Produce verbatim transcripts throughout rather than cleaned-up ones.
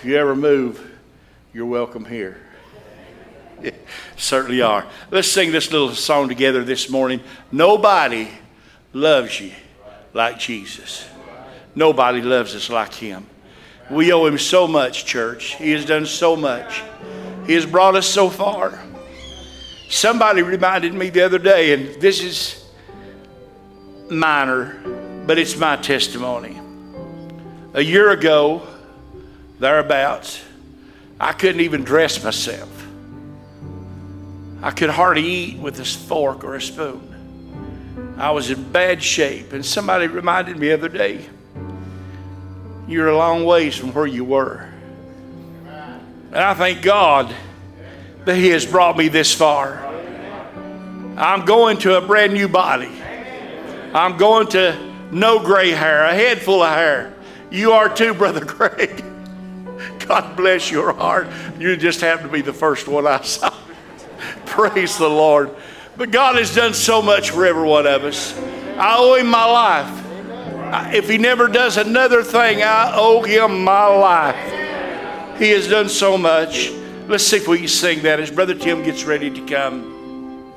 If you ever move, you're welcome here. Yeah, certainly are. Let's sing this little song together this morning. Nobody loves you like Jesus. Nobody loves us like him. We owe him so much, church. He has done so much. He has brought us so far. Somebody reminded me the other day, and this is minor, but it's my testimony. A year ago, thereabouts, I couldn't even dress myself. I could hardly eat with a fork or a spoon. I was in bad shape, and somebody reminded me the other day, you're a long ways from where you were. And I thank God that he has brought me this far. I'm going to a brand new body. I'm going to no gray hair, a head full of hair. You are too, Brother Craig. God bless your heart. You just happen to be the first one I saw. Praise the Lord. But God has done so much for every one of us. I owe him my life. I, if he never does another thing, I owe him my life. He has done so much. Let's see if we can sing that as Brother Tim gets ready to come.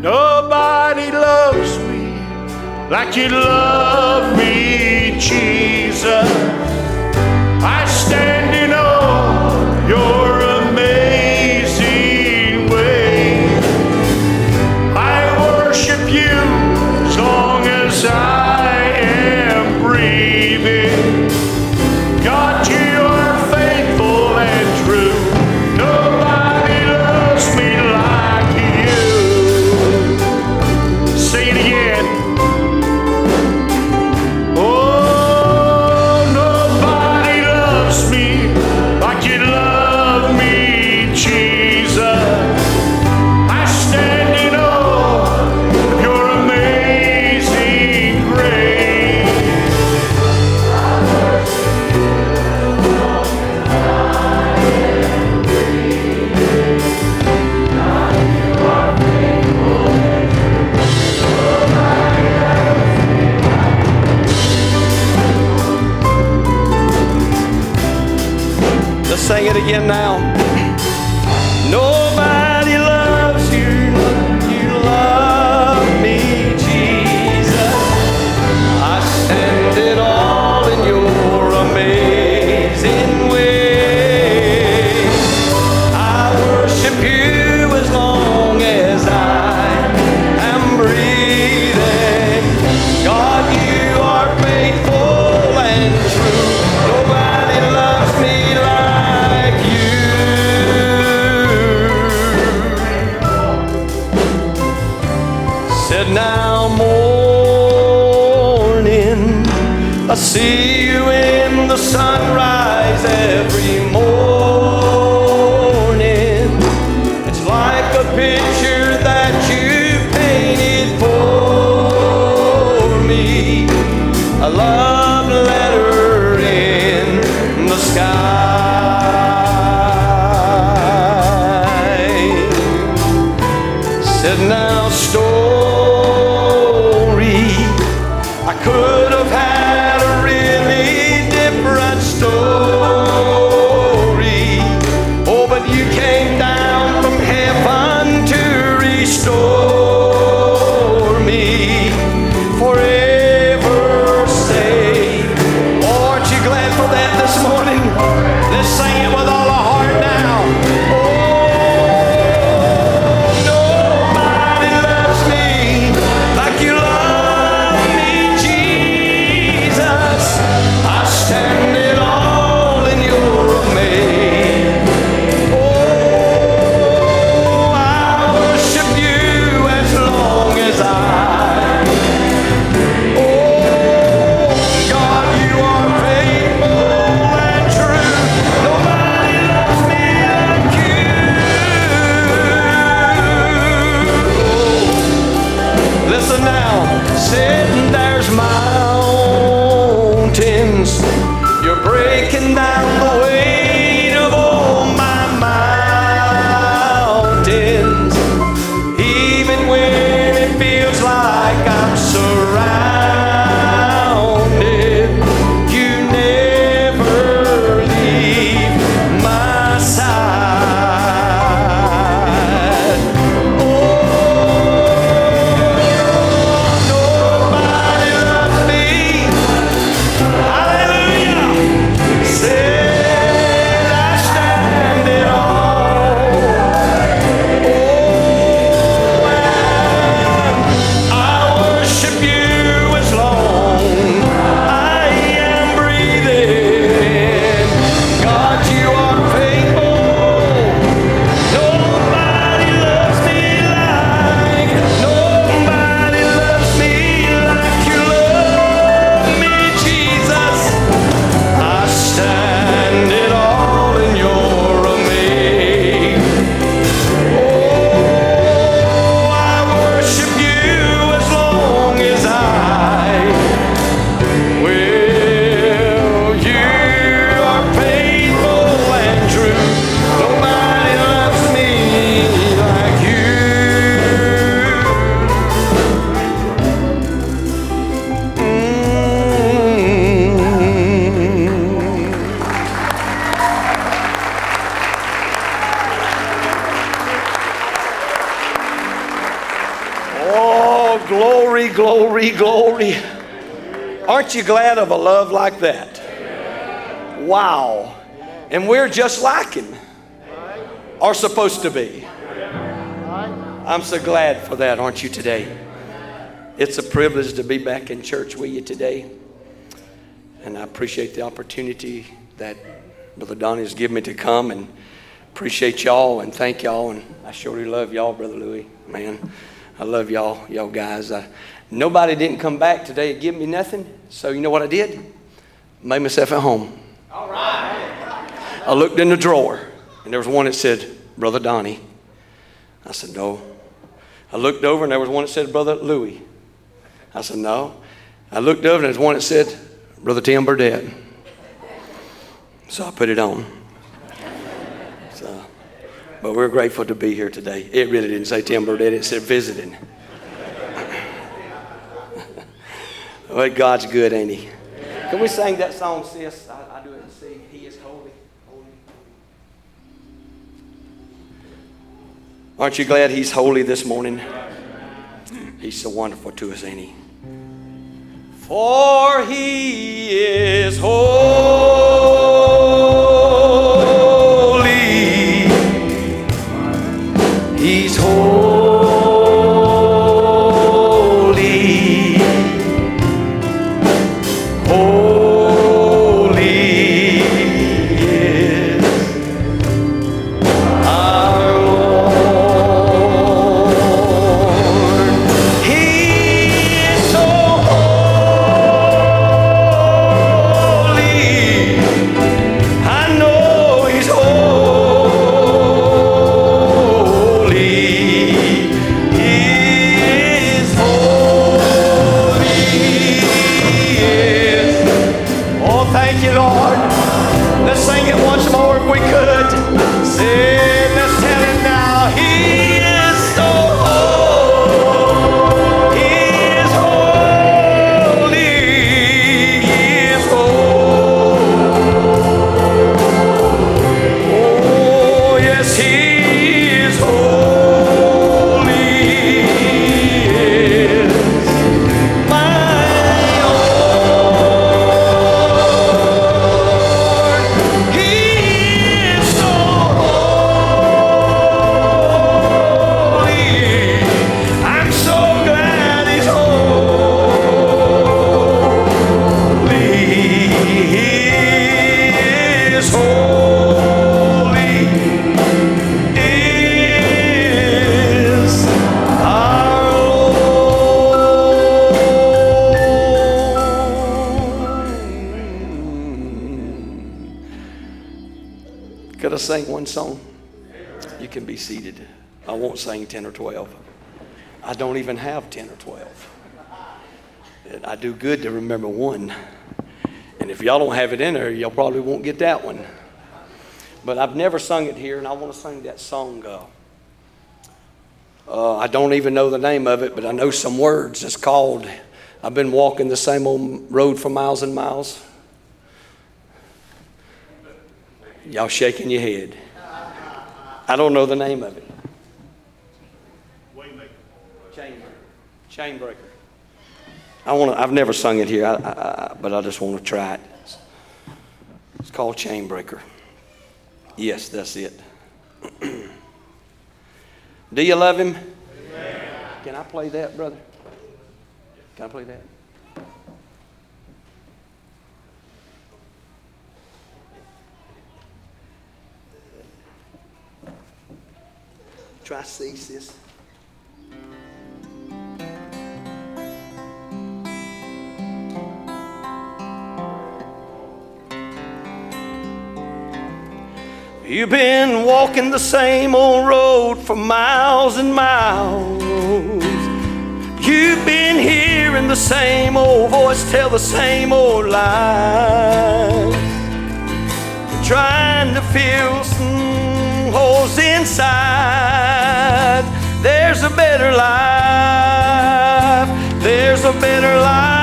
Nobody loves me like you love me, Jesus. I stand in awe of your again now. Nobody loves you like you love me, Jesus. I stand it all in your amazing way. I worship you as long as I am breathing. God, you are faithful and true. Nobody loves me like I see you in the sunrise every morning. It's like a picture that you painted for me. A love letter in the sky. Said now story I could have had surrounded, you never Glory. Aren't you glad of a love like that? Wow. And we're just like him. Are supposed to be. I'm so glad for that, aren't you, today? It's a privilege to be back in church with you today. And I appreciate the opportunity that Brother Donnie has given me to come, and appreciate y'all and thank y'all. And I surely love y'all, Brother Louie. Man, I love y'all, y'all guys. I, nobody didn't come back today and give me nothing. So you know what I did? Made myself at home. All right. I looked in the drawer. And there was one that said, Brother Donnie. I said, no. I looked over and there was one that said, Brother Louie. I said, no. I looked over and there was one that said, Brother Tim Burdett. So I put it on. So, but we're grateful to be here today. It really didn't say Tim Burdett. It said visiting. But God's good, ain't he? Can we sing that song, sis? I, I do it and sing. He is holy. Aren't you glad he's holy this morning? He's so wonderful to us, ain't he? For he is holy. He's holy. Holy is our sing one song. You can be seated. I won't sing ten or twelve. I don't even have ten or twelve. I do good to remember one. And if y'all don't have it in there, y'all probably won't get that one. But I've never sung it here, and I want to sing that song. Uh, uh, I don't even know the name of it, but I know some words. It's called, I've been walking the same old road for miles and miles. Y'all shaking your head. I don't know the name of it. Waymaker. Chain, chain breaker. I want to. I've never sung it here, I, I, I, but I just want to try it. It's called Chain Breaker. Yes, that's it. Do you love him? Yeah. Can I play that, brother? Can I play that? Try C, sis. You've been walking the same old road for miles and miles. You've been hearing the same old voice tell the same old lies. Trying to feel some holes inside. There's a better life. There's a better life.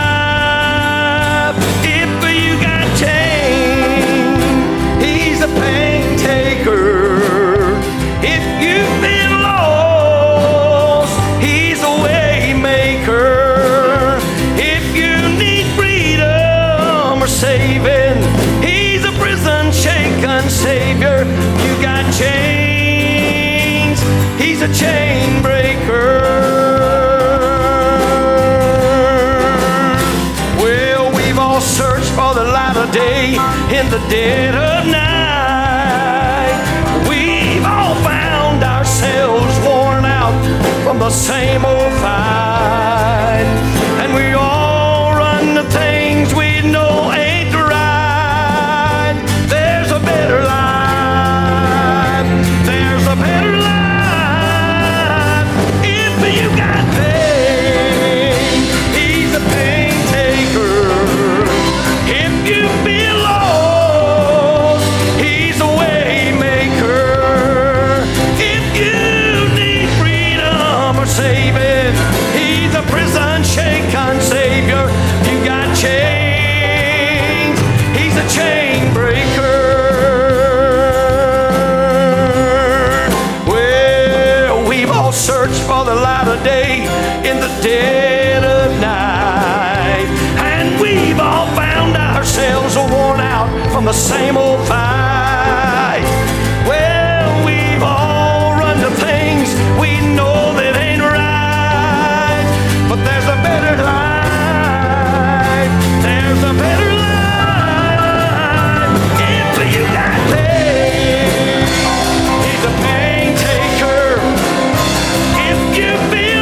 If you got chain, he's a pain taker. If you've been lost, he's a way maker. If a chain breaker. Well, we've all searched for the light of day in the dead of night. We've all found ourselves worn out from the same old fight. And we all run to things we know ain't right. There's a better life. There's a better life. Dead of night, and we've all found ourselves worn out from the same old fight. Well, we've all run to things we know that ain't right, but there's a better life. There's a better life if you got pain. He's a pain taker. If you feel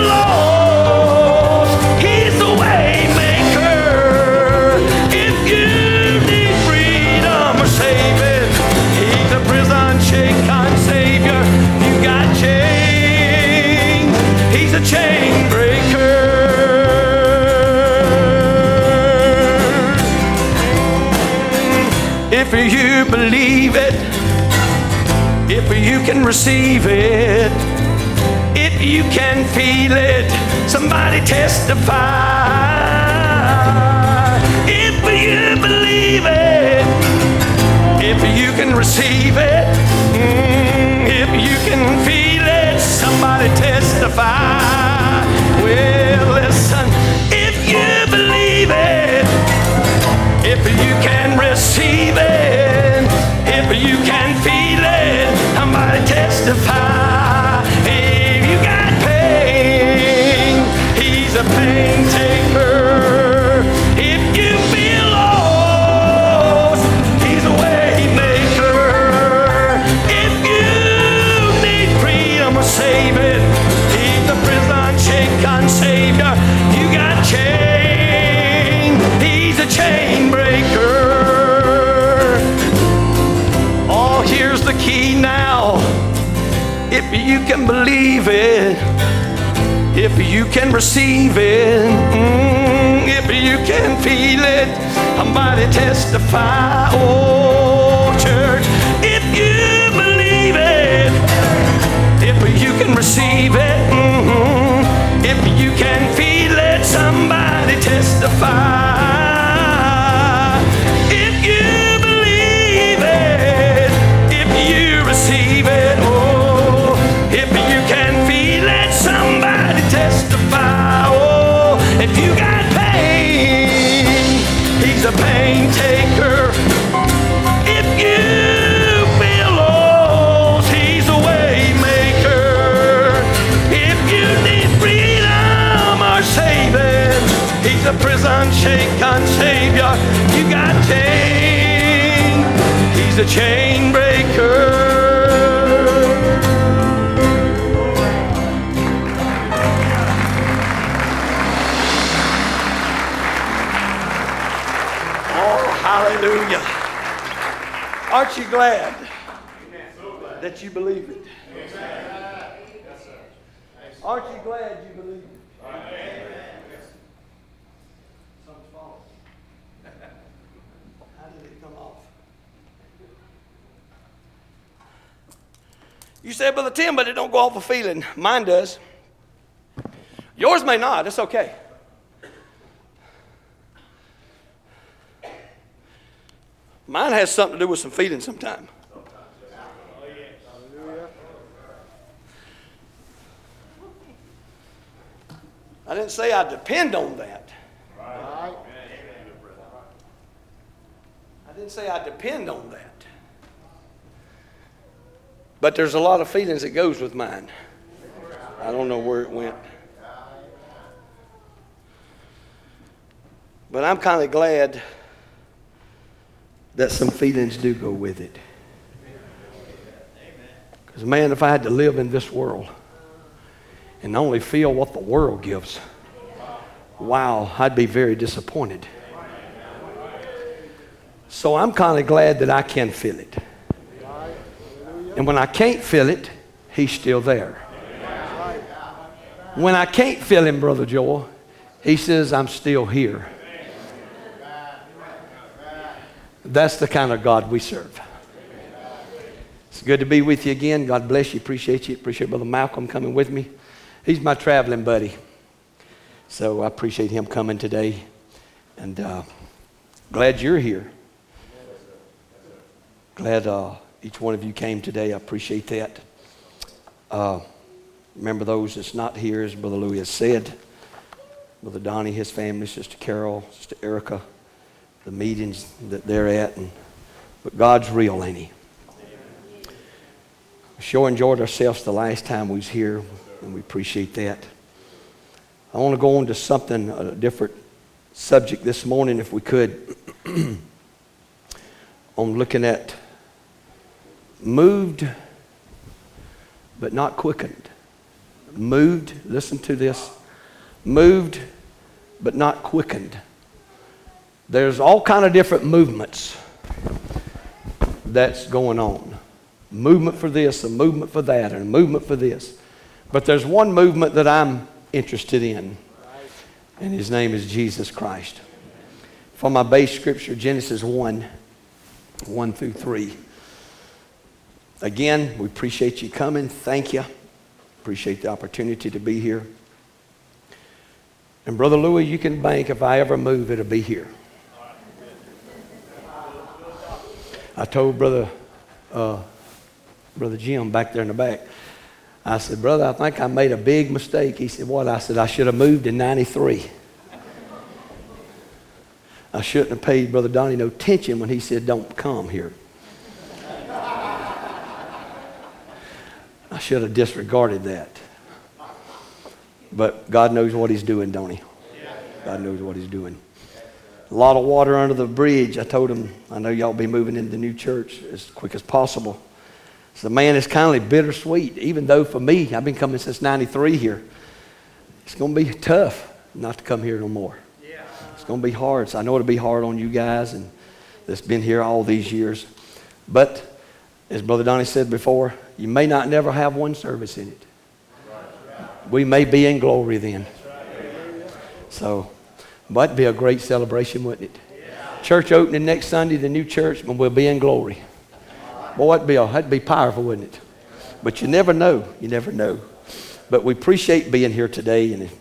the chain breaker. If you believe it, if you can receive it, if you can feel it, somebody testify. If you believe it, if you can receive it, if you can feel it, somebody testify. Well, listen, if you believe it, if you can receive it, if you can feel it, somebody testify. If you got pain, he's a pain taker. Save it. He's the prison shaken Savior. You got chain. He's a chain breaker. Oh, here's the key now. If you can believe it, if you can receive it, mm, if you can feel it, somebody testify. Oh, church, if you believe it, if you can receive it, mm-hmm, if you can feel it, somebody testify. If you believe it, if you receive it, oh, if you can feel it, somebody testify. Oh, if you got pain, he's a pain taker. If you the prison shaken Savior, you got chain. He's a chain breaker. Oh, hallelujah! Aren't you glad that you believe it? Aren't you glad you believe it? You say, Brother Tim, but it don't go off a feeling. Mine does. Yours may not. It's okay. Mine has something to do with some feeling sometime. I didn't say I depend on that. Right. I didn't say I depend on that. But there's a lot of feelings that goes with mine. I don't know where it went. But I'm kind of glad that some feelings do go with it. Because, man, if I had to live in this world and only feel what the world gives, wow, I'd be very disappointed. So I'm kind of glad that I can feel it. And when I can't feel it, he's still there. When I can't feel him, Brother Joel, he says, I'm still here. That's the kind of God we serve. It's good to be with you again. God bless you. Appreciate you. Appreciate Brother Malcolm coming with me. He's my traveling buddy. So I appreciate him coming today. And uh, glad you're here. Glad uh, each one of you came today. I appreciate that. Uh, remember those that's not here, as Brother Louie has said. Brother Donnie, his family, Sister Carol, Sister Erica, the meetings that they're at. And, but God's real, ain't he? We sure enjoyed ourselves the last time we was here, and we appreciate that. I want to go on to something, a different subject this morning, if we could, on looking at moved but not quickened. Moved, listen to this, moved but not quickened. There's all kind of different movements that's going on. Movement for this, a movement for that, and a movement for this. But there's one movement that I'm interested in, and his name is Jesus Christ. For my base scripture, Genesis one, one through three. Again, we appreciate you coming. Thank you. Appreciate the opportunity to be here. And Brother Louie, you can bank if I ever move, it'll be here. I told Brother uh, Brother Jim back there in the back, I said, Brother, I think I made a big mistake. He said, what? I said, I should have moved in ninety-three. I shouldn't have paid Brother Donnie no attention when he said, don't come here. I should have disregarded that. But God knows what he's doing, don't he? God knows what he's doing. A lot of water under the bridge. I told him, I know y'all be moving into the new church as quick as possible. So, man, it's kind of bittersweet, even though for me, I've been coming since ninety-three here. It's going to be tough not to come here no more. Yeah. It's going to be hard. So I know it'll be hard on you guys and that's been here all these years. But as Brother Donnie said before, you may not never have one service in it. We may be in glory then. So, but it'd be a great celebration, wouldn't it? Yeah. Church opening next Sunday, the new church, and we'll be in glory. Boy, that'd be, that'd be powerful, wouldn't it? But you never know. You never know. But we appreciate being here today, and if,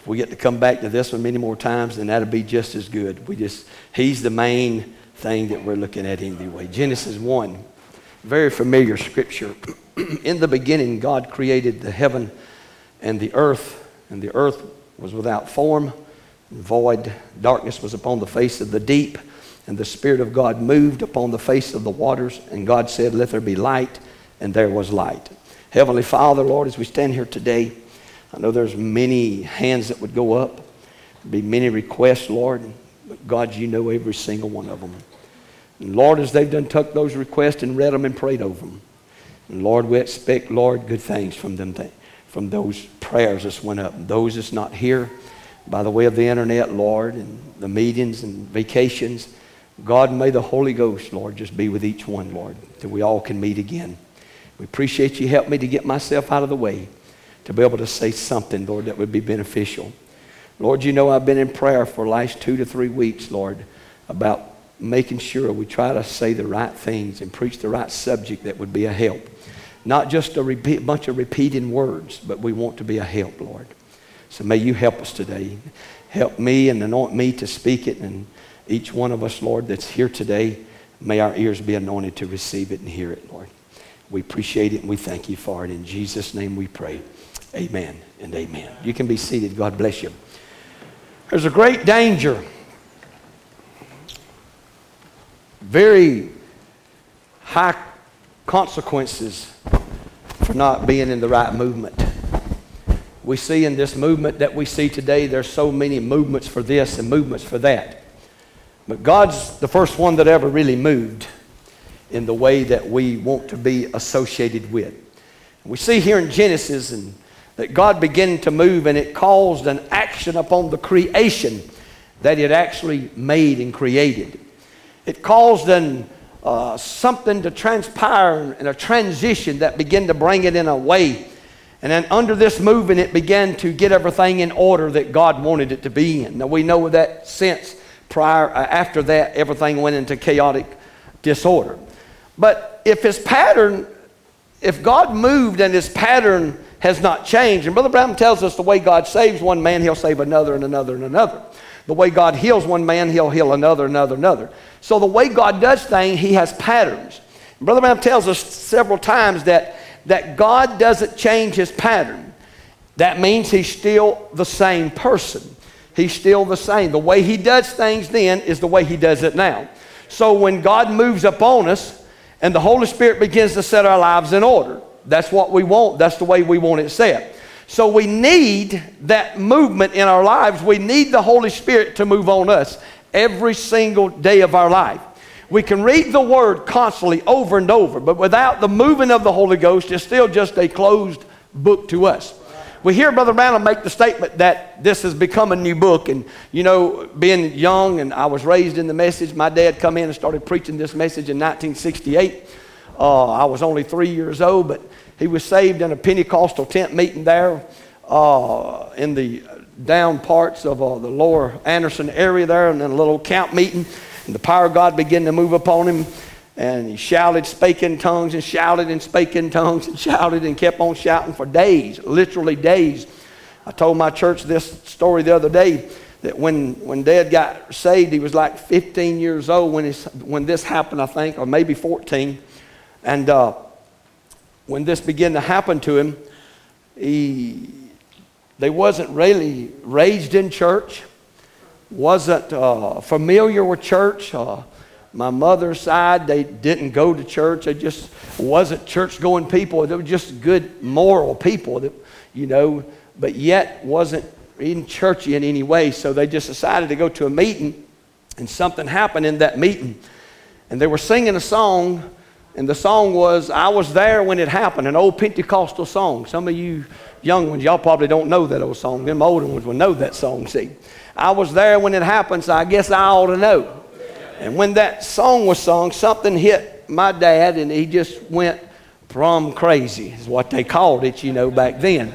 if we get to come back to this one many more times, then that'll be just as good. We just, he's the main thing that we're looking at anyway. Genesis one, very familiar scripture. In the beginning, God created the heaven and the earth, and the earth was without form, and void. Darkness was upon the face of the deep. And the Spirit of God moved upon the face of the waters, and God said, let there be light, and there was light. Heavenly Father, Lord, as we stand here today, I know there's many hands that would go up. There'd be many requests, Lord, but God, you know every single one of them. And Lord, as they've done took those requests and read them and prayed over them, and Lord, we expect, Lord, good things from them, th- from those prayers that went up. And those that's not here, by the way of the internet, Lord, and the meetings and vacations, God, may the Holy Ghost, Lord, just be with each one, Lord, that we all can meet again. We appreciate you help me to get myself out of the way, to be able to say something, Lord, that would be beneficial. Lord, you know I've been in prayer for the last two to three weeks, Lord, about making sure we try to say the right things and preach the right subject that would be a help. Not just a repeat, bunch of repeating words, but we want to be a help, Lord. So may you help us today. Help me and anoint me to speak it, and each one of us, Lord, that's here today, may our ears be anointed to receive it and hear it, Lord. We appreciate it, and we thank you for it. In Jesus' name we pray. Amen and amen. You can be seated. God bless you. There's a great danger, very high consequences for not being in the right movement. we see in this movement that we see today, there's so many movements for this and movements for that. But God's the first one that ever really moved in the way that we want to be associated with. We see here in Genesis and that God began to move, and it caused an action upon the creation that it actually made and created. It caused an, uh, something to transpire and a transition that began to bring it in a way. And then under this movement, it began to get everything in order that God wanted it to be in. Now we know that since prior, uh, after that, everything went into chaotic disorder. But if his pattern, if God moved and his pattern has not changed. And Brother Branham tells us the way God saves one man, he'll save another and another and another. The way God heals one man, he'll heal another, another, another. So the way God does things, he has patterns. And Brother Branham tells us several times that, that God doesn't change his pattern. That means he's still the same person. He's still the same. The way he does things then is the way he does it now. So when God moves upon us and the Holy Spirit begins to set our lives in order, that's what we want. That's the way we want it set. So we need that movement in our lives. We need the Holy Spirit to move on us every single day of our life. We can read the Word constantly over and over, but without the moving of the Holy Ghost, it's still just a closed book to us. We hear Brother Branham make the statement that this has become a new book. And, you know, being young, and I was raised in the message, my dad come in and started preaching this message in nineteen sixty-eight. Uh, I was only three years old, but he was saved in a Pentecostal tent meeting there uh, in the down parts of uh, the lower Anderson area there, and then a little camp meeting. And the power of God began to move upon him, and he shouted, spake in tongues, and shouted and spake in tongues, and shouted and kept on shouting for days, literally days. I told my church this story the other day, that when, when Dad got saved, he was like fifteen years old when, his, when this happened, I think, or maybe fourteen. And uh, when this began to happen to him, he they wasn't really raised in church, wasn't uh, familiar with church. Uh, my mother's side, they didn't go to church. They just wasn't church-going people. They were just good moral people, that, you know, but yet wasn't in churchy in any way. So they just decided to go to a meeting, and something happened in that meeting. And they were singing a song. And the song was, I was there when it happened, an old Pentecostal song. Some of you young ones, y'all probably don't know that old song. Them older ones will know that song, see. I was there when it happened, so I guess I ought to know. And when that song was sung, something hit my dad, and he just went plumb crazy, is what they called it, you know, back then.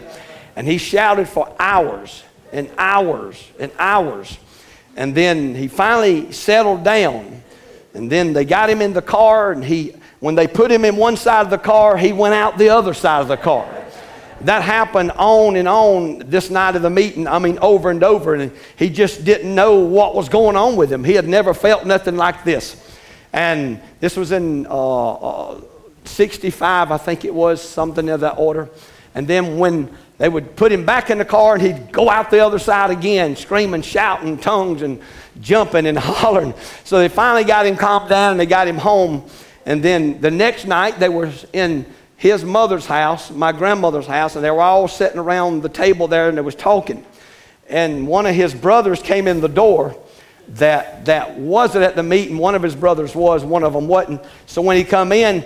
And he shouted for hours and hours and hours. And then he finally settled down. And then they got him in the car, and he... When they put him in one side of the car, he went out the other side of the car. That happened on and on this night of the meeting, I mean over and over, and he just didn't know what was going on with him. He had never felt nothing like this. And this was in uh, uh, sixty-five, I think it was, something of that order. And then when they would put him back in the car, and he'd go out the other side again, screaming, shouting, tongues, and jumping and hollering. So they finally got him calmed down, and they got him home. And then the next night, they were in his mother's house, my grandmother's house, and they were all sitting around the table there, and they was talking. And one of his brothers came in the door that that wasn't at the meeting. One of his brothers was, one of them wasn't. So when he come in,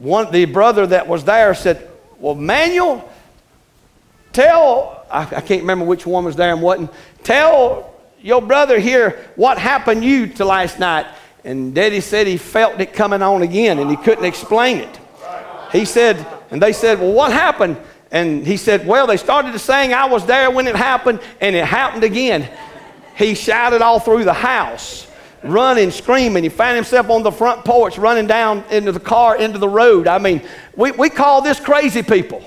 one the brother that was there said, well, Manuel, tell, I, I can't remember which one was there and wasn't, tell your brother here what happened you to last night. And Daddy said he felt it coming on again, and he couldn't explain it. He said, and they said, well, what happened? And he said, well, they started to sing, I was there when it happened, and it happened again. He shouted all through the house, running, screaming. He found himself on the front porch, running down into the car, into the road. I mean, we, we call this crazy people.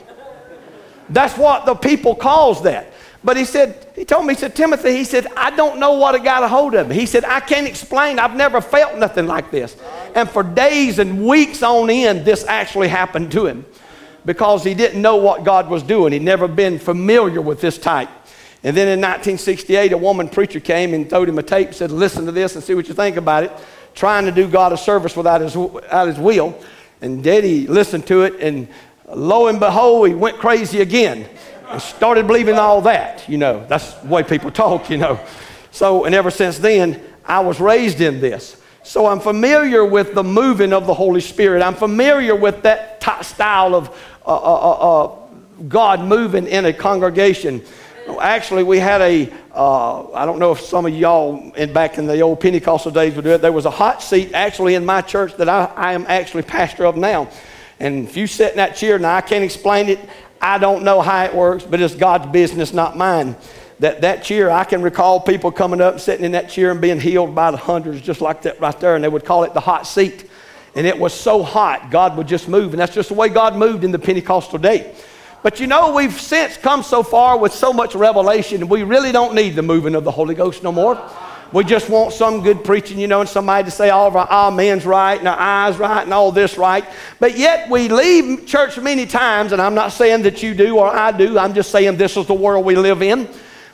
That's what the people calls that. But he said, he told me, he said, Timothy, he said, I don't know what got a hold of me. He said, I can't explain. I've never felt nothing like this. And for days and weeks on end, this actually happened to him because he didn't know what God was doing. He'd never been familiar with this type. And then in nineteen sixty-eight, a woman preacher came and throwed him a tape, said, listen to this and see what you think about it, trying to do God a service without his, without his will. And Daddy listened to it, and lo and behold, he went crazy again. started believing all that, you know. That's the way people talk, you know. So, and ever since then, I was raised in this. So I'm familiar with the moving of the Holy Spirit. I'm familiar with that t- style of uh, uh, uh, God moving in a congregation. Actually, we had a, uh, I don't know if some of y'all in, back in the old Pentecostal days would do it. There was a hot seat actually in my church that I, I am actually pastor of now. And if you sit in that chair, now I can't explain it. I don't know how it works, but it's God's business, not mine. That that chair, I can recall people coming up, sitting in that chair and being healed by the hundreds just like that right there. And they would call it the hot seat. And it was so hot, God would just move. And that's just the way God moved in the Pentecostal day. But you know, we've since come so far with so much revelation, we really don't need the moving of the Holy Ghost no more. We just want some good preaching, you know, and somebody to say all of our amens right and our eyes right and all this right. But yet we leave church many times, and I'm not saying that you do or I do. I'm just saying this is the world we live in,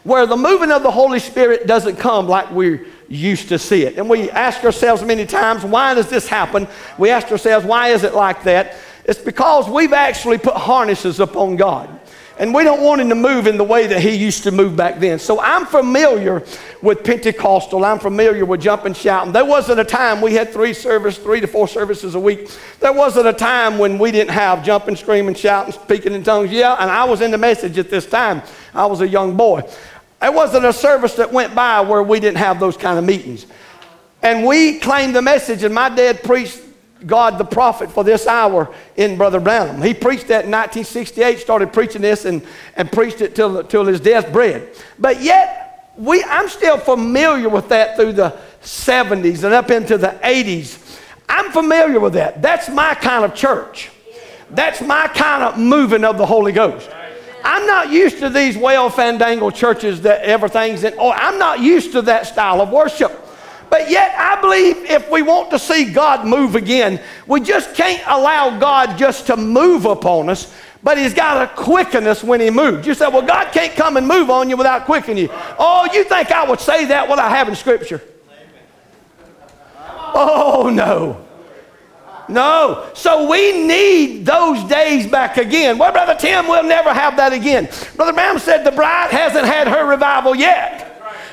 where the moving of the Holy Spirit doesn't come like we're used to see it. And we ask ourselves many times, why does this happen? We ask ourselves, why is it like that? It's because we've actually put harnesses upon God. And we don't want him to move in the way that he used to move back then. So I'm familiar with Pentecostal. I'm familiar with jumping, shouting. There wasn't a time we had three services, three to four services a week. There wasn't a time when we didn't have jumping, screaming, shouting, speaking in tongues. Yeah, and I was in the message at this time. I was a young boy. There wasn't a service that went by where we didn't have those kind of meetings. And we claimed the message, and my dad preached God the prophet for this hour in Brother Branham. He preached that in nineteen sixty-eight, started preaching this and, and preached it till, till his death bed. But yet, we I'm still familiar with that through the seventies and up into the eighties. I'm familiar with that. That's my kind of church. That's my kind of moving of the Holy Ghost. I'm not used to these well-fandangled churches that everything's in. Oh, I'm not used to that style of worship. But yet, I believe if we want to see God move again, we just can't allow God just to move upon us, but he's got to quicken us when he moves. You say, well, God can't come and move on you without quickening you. Oh, you think I would say that without having Scripture? Oh, no. No. So we need those days back again. Well, Brother Tim, we'll never have that again. Brother Bam said the bride hasn't had her revival yet.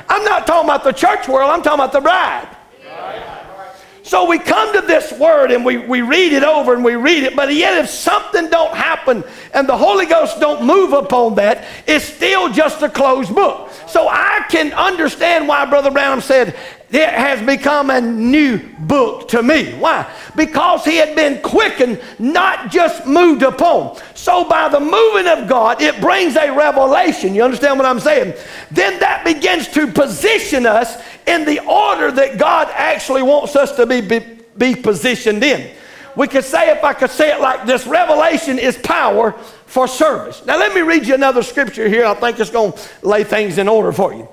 I'm not talking about the church world. I'm talking about the bride. So we come to this word and we, we read it over and we read it. But yet if something don't happen and the Holy Ghost don't move upon that, it's still just a closed book. So I can understand why Brother Branham said, it has become a new book to me. Why? Because he had been quickened, not just moved upon. So by the moving of God, it brings a revelation. You understand what I'm saying? Then that begins to position us in the order that God actually wants us to be, be, be positioned in. We could say, if I could say it like this, revelation is power for service. Now let me read you another scripture here. I think it's going to lay things in order for you.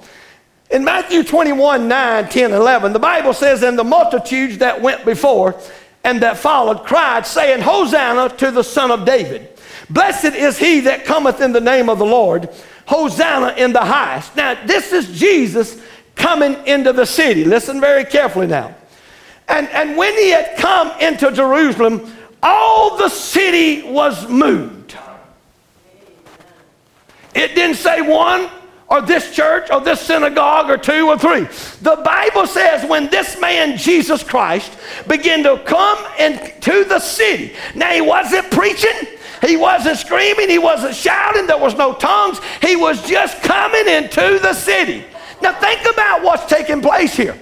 In Matthew twenty-one, nine, ten, eleven, the Bible says, and the multitudes that went before and that followed cried, saying, Hosanna to the Son of David. Blessed is he that cometh in the name of the Lord. Hosanna in the highest. Now, this is Jesus coming into the city. Listen very carefully now. And, and when he had come into Jerusalem, all the city was moved. It didn't say one, or this church, or this synagogue, or two, or three. The Bible says when this man, Jesus Christ, began to come into the city. Now, he wasn't preaching. He wasn't screaming. He wasn't shouting. There was no tongues. He was just coming into the city. Now, think about what's taking place here.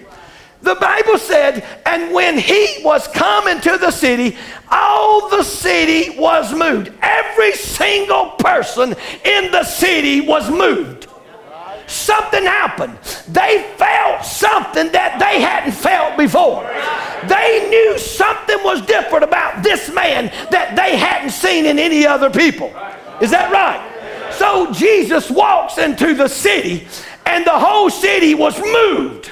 The Bible said, and when he was come into the city, all the city was moved. Every single person in the city was moved. Something happened. They felt something that they hadn't felt before. They knew something was different about this man that they hadn't seen in any other people. Is that right? So Jesus walks into the city, and the whole city was moved.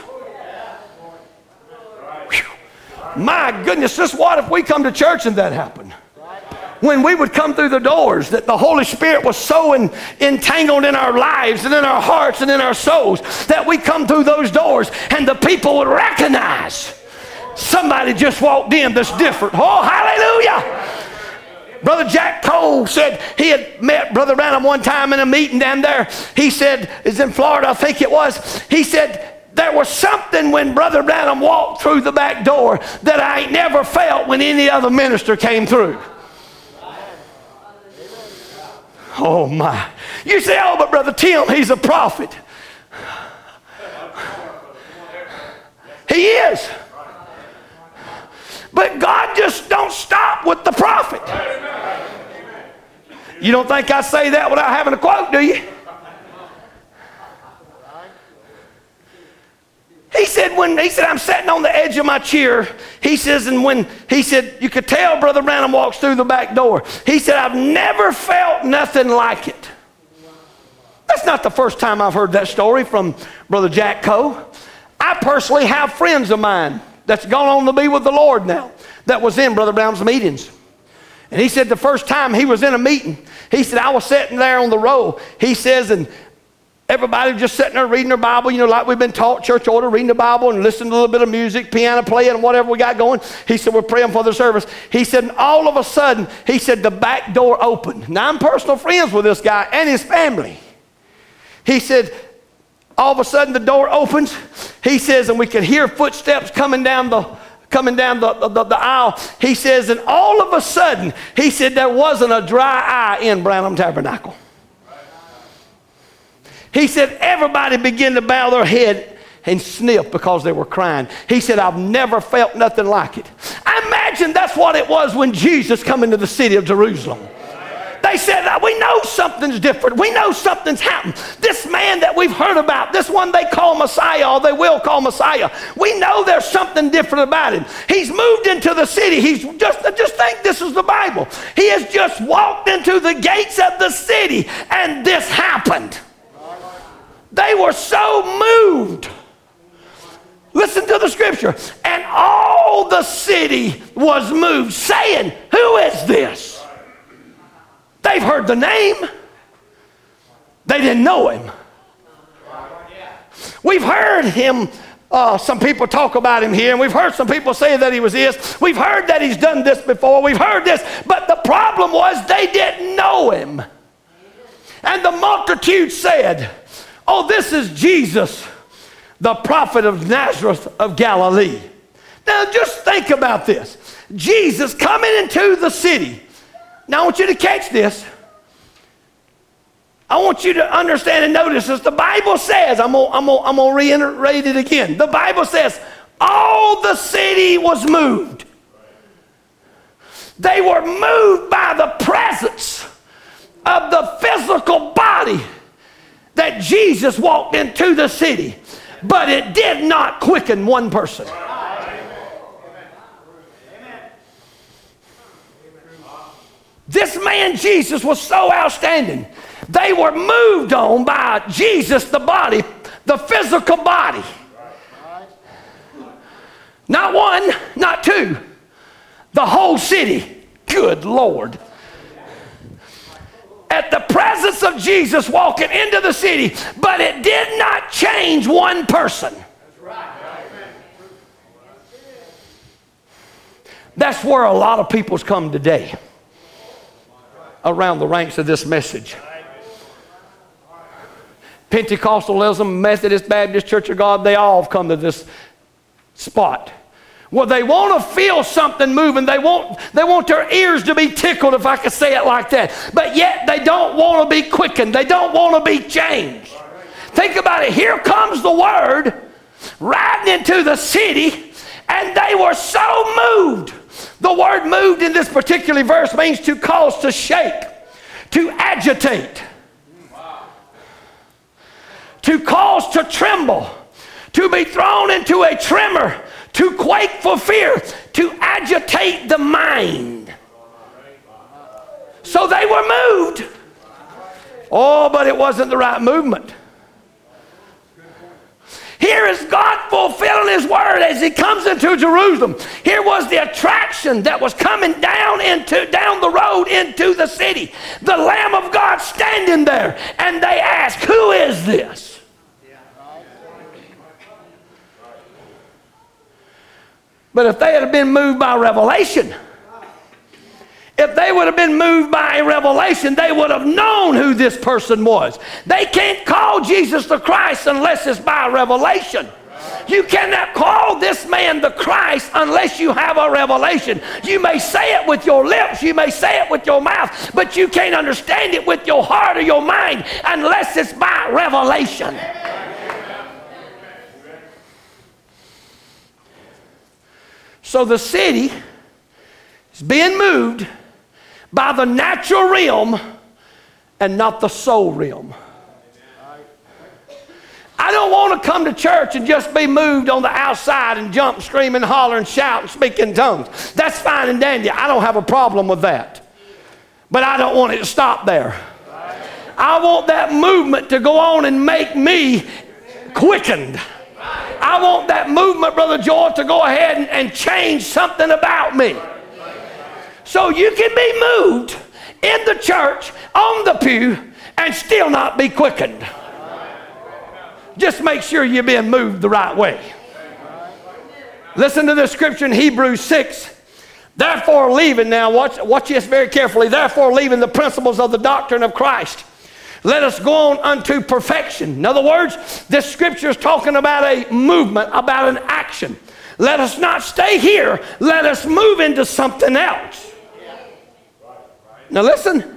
Whew. My goodness, just what if we come to church and that happened? When we would come through the doors, that the Holy Spirit was so in, entangled in our lives and in our hearts and in our souls that we come through those doors and the people would recognize somebody just walked in that's different. Oh, hallelujah. Brother Jack Coe said he had met Brother Branham one time in a meeting down there. He said, it's in Florida, I think it was. He said, there was something when Brother Branham walked through the back door that I ain't never felt when any other minister came through. Oh my. You say, oh, but Brother Tim, he's a prophet. He is. But God just don't stop with the prophet. You don't think I say that without having a quote, do you? He said, when he said, I'm sitting on the edge of my chair. He says, and when he said, you could tell Brother Branham walks through the back door. He said, I've never felt nothing like it. That's not the first time I've heard that story from Brother Jack Coe. I personally have friends of mine that's gone on to be with the Lord now that was in Brother Brown's meetings. And he said the first time he was in a meeting, he said, I was sitting there on the row. He says, and everybody just sitting there reading their Bible, you know, like we've been taught, church order, reading the Bible and listening to a little bit of music, piano playing, and whatever we got going. He said, we're praying for the service. He said, and all of a sudden, he said, the back door opened. Now, I'm personal friends with this guy and his family. He said, all of a sudden, the door opens. He says, and we could hear footsteps coming down the coming down the, the, the aisle. He says, and all of a sudden, he said, there wasn't a dry eye in Branham Tabernacle. He said, everybody began to bow their head and sniff because they were crying. He said, I've never felt nothing like it. I imagine that's what it was when Jesus came into the city of Jerusalem. They said, we know something's different. We know something's happened. This man that we've heard about, this one they call Messiah, or they will call Messiah, we know there's something different about him. He's moved into the city. He's just, just think this is the Bible. He has just walked into the gates of the city, and this happened. They were so moved. Listen to the scripture. And all the city was moved, saying, who is this? They've heard the name. They didn't know him. We've heard him. Uh, some people talk about him here, and we've heard some people say that he was this. We've heard that he's done this before. We've heard this. But the problem was they didn't know him. And the multitude said, oh, this is Jesus, the prophet of Nazareth of Galilee. Now, just think about this. Jesus coming into the city. Now, I want you to catch this. I want you to understand and notice this. The Bible says, I'm going I'm I'm to reiterate it again. The Bible says, all the city was moved. They were moved by the presence of the physical body that Jesus walked into the city, but it did not quicken one person. Amen. This man Jesus was so outstanding. They were moved on by Jesus, the body, the physical body. Not one, not two. The whole city. Good Lord. At the presence of Jesus walking into the city, but it did not change one person. That's right. That's where a lot of people's come today, around the ranks of this message. Pentecostalism, Methodist, Baptist, Church of God, they all have come to this spot. Well, they want to feel something moving. They want, they want their ears to be tickled, if I could say it like that. But yet they don't want to be quickened. They don't want to be changed. Think about it. Here comes the word riding into the city, and they were so moved. The word moved in this particular verse means to cause to shake, to agitate, to cause to tremble, to be thrown into a tremor, to quake for fear, to agitate the mind. So they were moved. Oh, but it wasn't the right movement. Here is God fulfilling his word as he comes into Jerusalem. Here was the attraction that was coming down into down the road into the city. The Lamb of God standing there, and they asked, who is this? But if they had been moved by revelation, If they would have been moved by a revelation, they would have known who this person was. They can't call Jesus the Christ unless it's by revelation. You cannot call this man the Christ unless you have a revelation. You may say it with your lips, you may say it with your mouth, but you can't understand it with your heart or your mind unless it's by revelation. So the city is being moved by the natural realm and not the soul realm. I don't want to come to church and just be moved on the outside and jump, scream, and holler, and shout, and speak in tongues. That's fine and dandy. I don't have a problem with that. But I don't want it to stop there. I want that movement to go on and make me quickened. I want that movement, Brother Joel, to go ahead and, and change something about me. So you can be moved in the church, on the pew, and still not be quickened. Just make sure you're being moved the right way. Listen to this scripture in Hebrews six. Therefore leaving, now watch, watch this very carefully. Therefore leaving the principles of the doctrine of Christ, let us go on unto perfection. In other words, this scripture is talking about a movement, about an action. Let us not stay here. Let us move into something else. Now listen.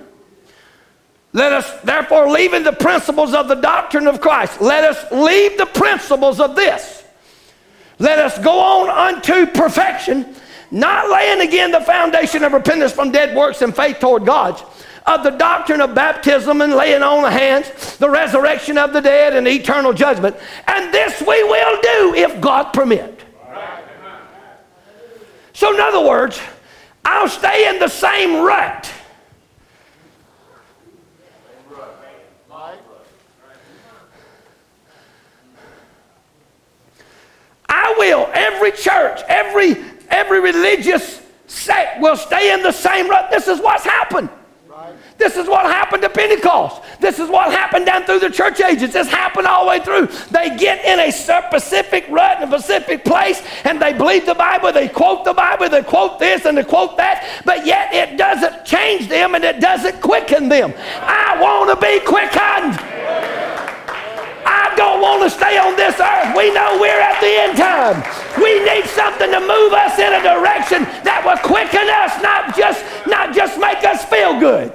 Let us, therefore, leaving the principles of the doctrine of Christ, let us leave the principles of this. Let us go on unto perfection, not laying again the foundation of repentance from dead works and faith toward God, of the doctrine of baptism and laying on of hands, the resurrection of the dead and eternal judgment. And this we will do if God permit. So in other words, I'll stay in the same rut. I will, every church, every, every religious sect will stay in the same rut. This is what's happened. Right. This is what happened to Pentecost. This is what happened down through the church ages. This happened all the way through. They get in a specific rut in a specific place, and they believe the Bible, they quote the Bible, they quote this and they quote that, but yet it doesn't change them and it doesn't quicken them. I want to be quickened. Yeah. I don't want to stay on this earth. We know we're at the end time. We need something to move us in a direction that will quicken us, not just, not just make us feel good.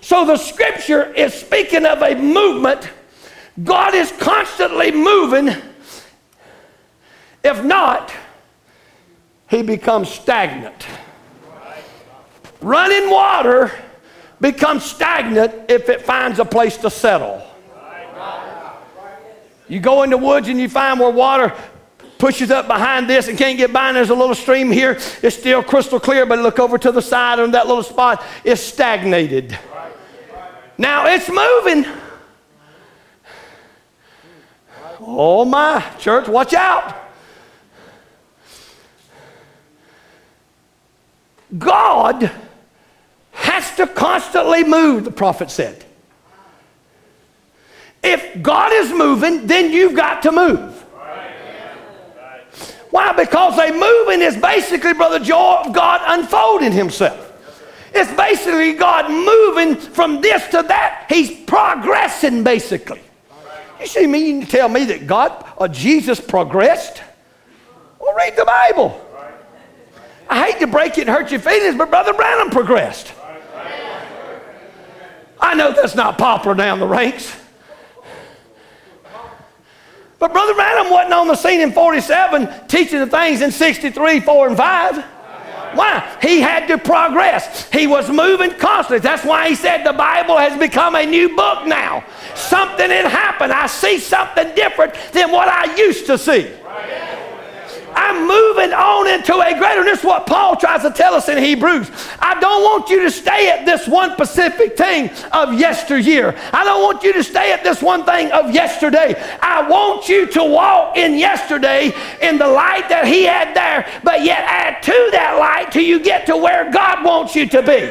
So the scripture is speaking of a movement. God is constantly moving. If not, he becomes stagnant. Running water becomes stagnant if it finds a place to settle. You go in the woods and you find where water pushes up behind this and can't get by, and there's a little stream here. It's still crystal clear, but look over to the side on that little spot. It's stagnated. Now it's moving. Oh my, church, watch out. God has to constantly move, the prophet said. If God is moving, then you've got to move. Why? Because a moving is basically, Brother Joel, God unfolding himself. It's basically God moving from this to that. He's progressing, basically. You see me, you tell me that God or Jesus progressed? Well, read the Bible. I hate to break it and hurt your feelings, but Brother Branham progressed. I know that's not popular down the ranks. But Brother Branham wasn't on the scene in forty-seven teaching the things in sixty-three, four, and five. Why? He had to progress. He was moving constantly. That's why he said the Bible has become a new book now. Something had happened. I see something different than what I used to see. I'm moving on into a greater. And this is what Paul tries to tell us in Hebrews. I don't want you to stay at this one specific thing of yesteryear. I don't want you to stay at this one thing of yesterday. I want you to walk in yesterday in the light that he had there, but yet add to that light till you get to where God wants you to be.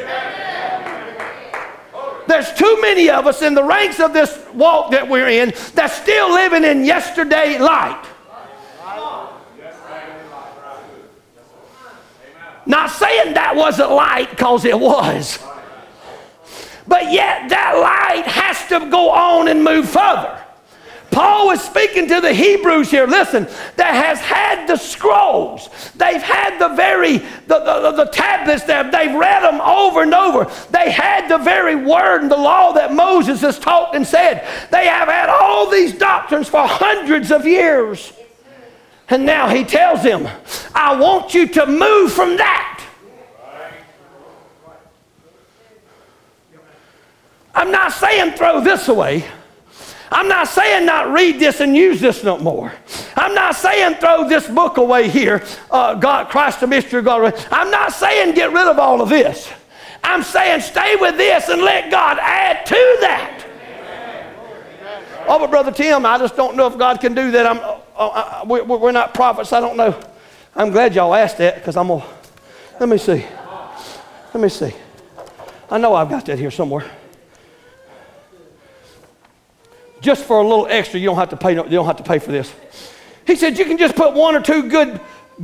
There's too many of us in the ranks of this walk that we're in that's still living in yesterday light. Not saying that wasn't light, because it was. But yet that light has to go on and move further. Paul is speaking to the Hebrews here, listen, that has had the scrolls. They've had the very, the, the, the tablets there. They've read them over and over. They had the very word and the law that Moses has taught and said. They have had all these doctrines for hundreds of years. And now he tells them, I want you to move from that. I'm not saying throw this away. I'm not saying not read this and use this no more. I'm not saying throw this book away here, uh, God, Christ the mystery of God. I'm not saying get rid of all of this. I'm saying stay with this and let God add to that. Amen. Oh, but Brother Tim, I just don't know if God can do that. I'm, uh, uh, we, we're not prophets. I don't know. I'm glad y'all asked that, because I'm going to, let me see. Let me see. I know I've got that here somewhere. Just for a little extra, you don't have to pay. You don't have to pay for this. He said you can just put one or two good,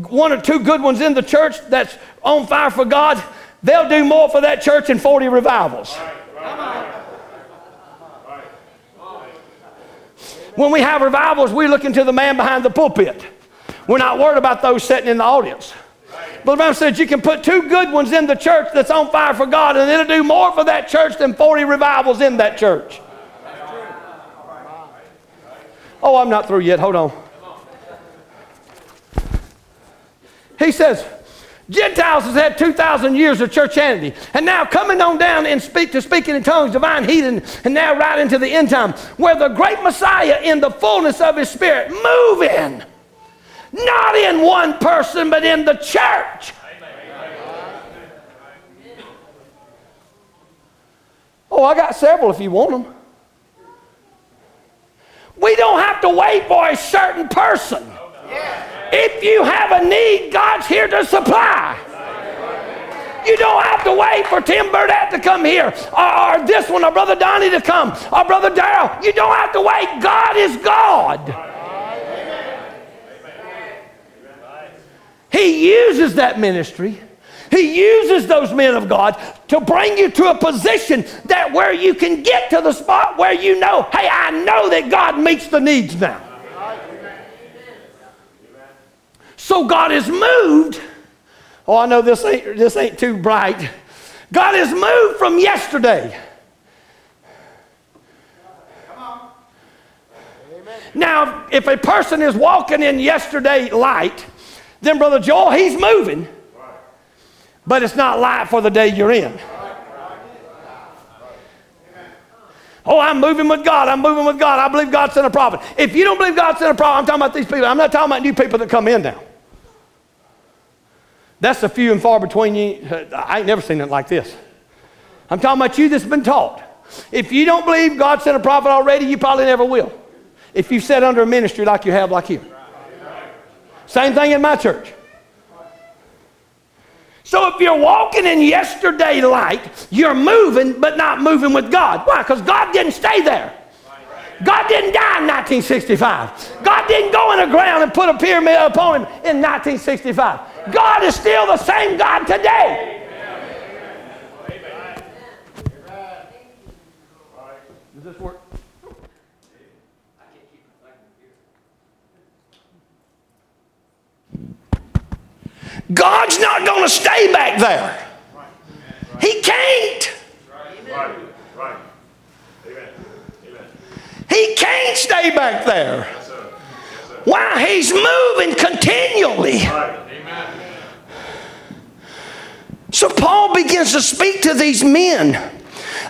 one or two good ones in the church that's on fire for God. They'll do more for that church than forty revivals. When we have revivals, we look into the man behind the pulpit. We're not worried about those sitting in the audience. Brother Brown said you can put two good ones in the church that's on fire for God, and it'll do more for that church than forty revivals in that church. Oh, I'm not through yet. Hold on. He says, Gentiles has had two thousand years of churchianity, and now coming on down and speak to speaking in tongues, divine healing, and now right into the end time, where the great Messiah in the fullness of his spirit moving, not in one person, but in the church. Oh, I got several if you want them. We don't have to wait for a certain person. Yeah. If you have a need, God's here to supply. You don't have to wait for Tim Burdett to come here, or, or this one, or Brother Donnie to come, or Brother Darrell. You don't have to wait. God is God. He uses that ministry. He uses those men of God to bring you to a position that where you can get to the spot where you know, hey, I know that God meets the needs now. So God is moved. Oh, I know this ain't, this ain't too bright. God is moved from yesterday. Now, if a person is walking in yesterday light, then Brother Joel, he's moving. But it's not light for the day you're in. Oh, I'm moving with God. I'm moving with God. I believe God sent a prophet. If you don't believe God sent a prophet, I'm talking about these people. I'm not talking about new people that come in now. That's the few and far between you. I ain't never seen it like this. I'm talking about you that's been taught. If you don't believe God sent a prophet already, you probably never will. If you sit under a ministry like you have like here. Same thing in my church. So if you're walking in yesterday light, you're moving, but not moving with God. Why? Because God didn't stay there. God didn't die in nineteen sixty-five. God didn't go in the ground and put a pyramid upon him in nineteen sixty-five. God is still the same God today. Does this work? God's not going to stay back there. He can't. He can't stay back there. Why? He's moving continually. So Paul begins to speak to these men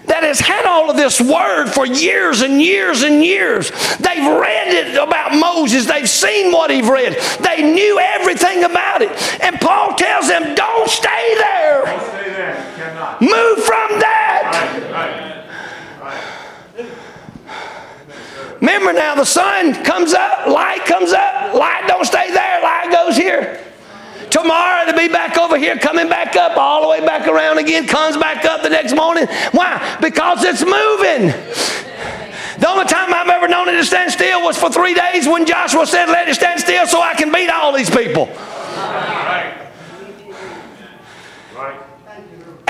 that has had all of this word for years and years and years. They've read it about Moses. They've seen what he read. They knew everything about it. And Paul tells them, don't stay there. Don't stay there. Cannot. Move from that. Right. Right. Right. Remember now, the sun comes up, light comes up. Light don't stay there. Light goes here. Tomorrow to be back over here, coming back up, all the way back around again, comes back up the next morning. Why? Because it's moving. The only time I've ever known it to stand still was for three days when Joshua said, let it stand still so I can beat all these people.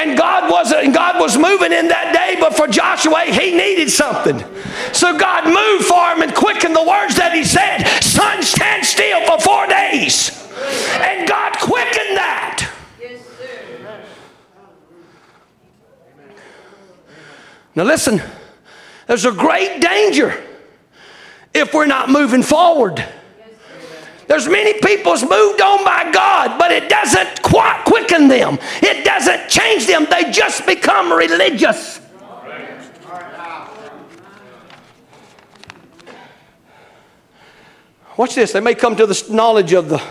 And God was, and God was moving in that day, but for Joshua, he needed something. So God moved for him and quickened the words that he said, sun stand still for four days. And God quickened that. Now listen, there's a great danger if we're not moving forward. There's many people's moved on by God, but it doesn't quite quicken them. It doesn't change them. They just become religious. Watch this. They may come to the knowledge of the,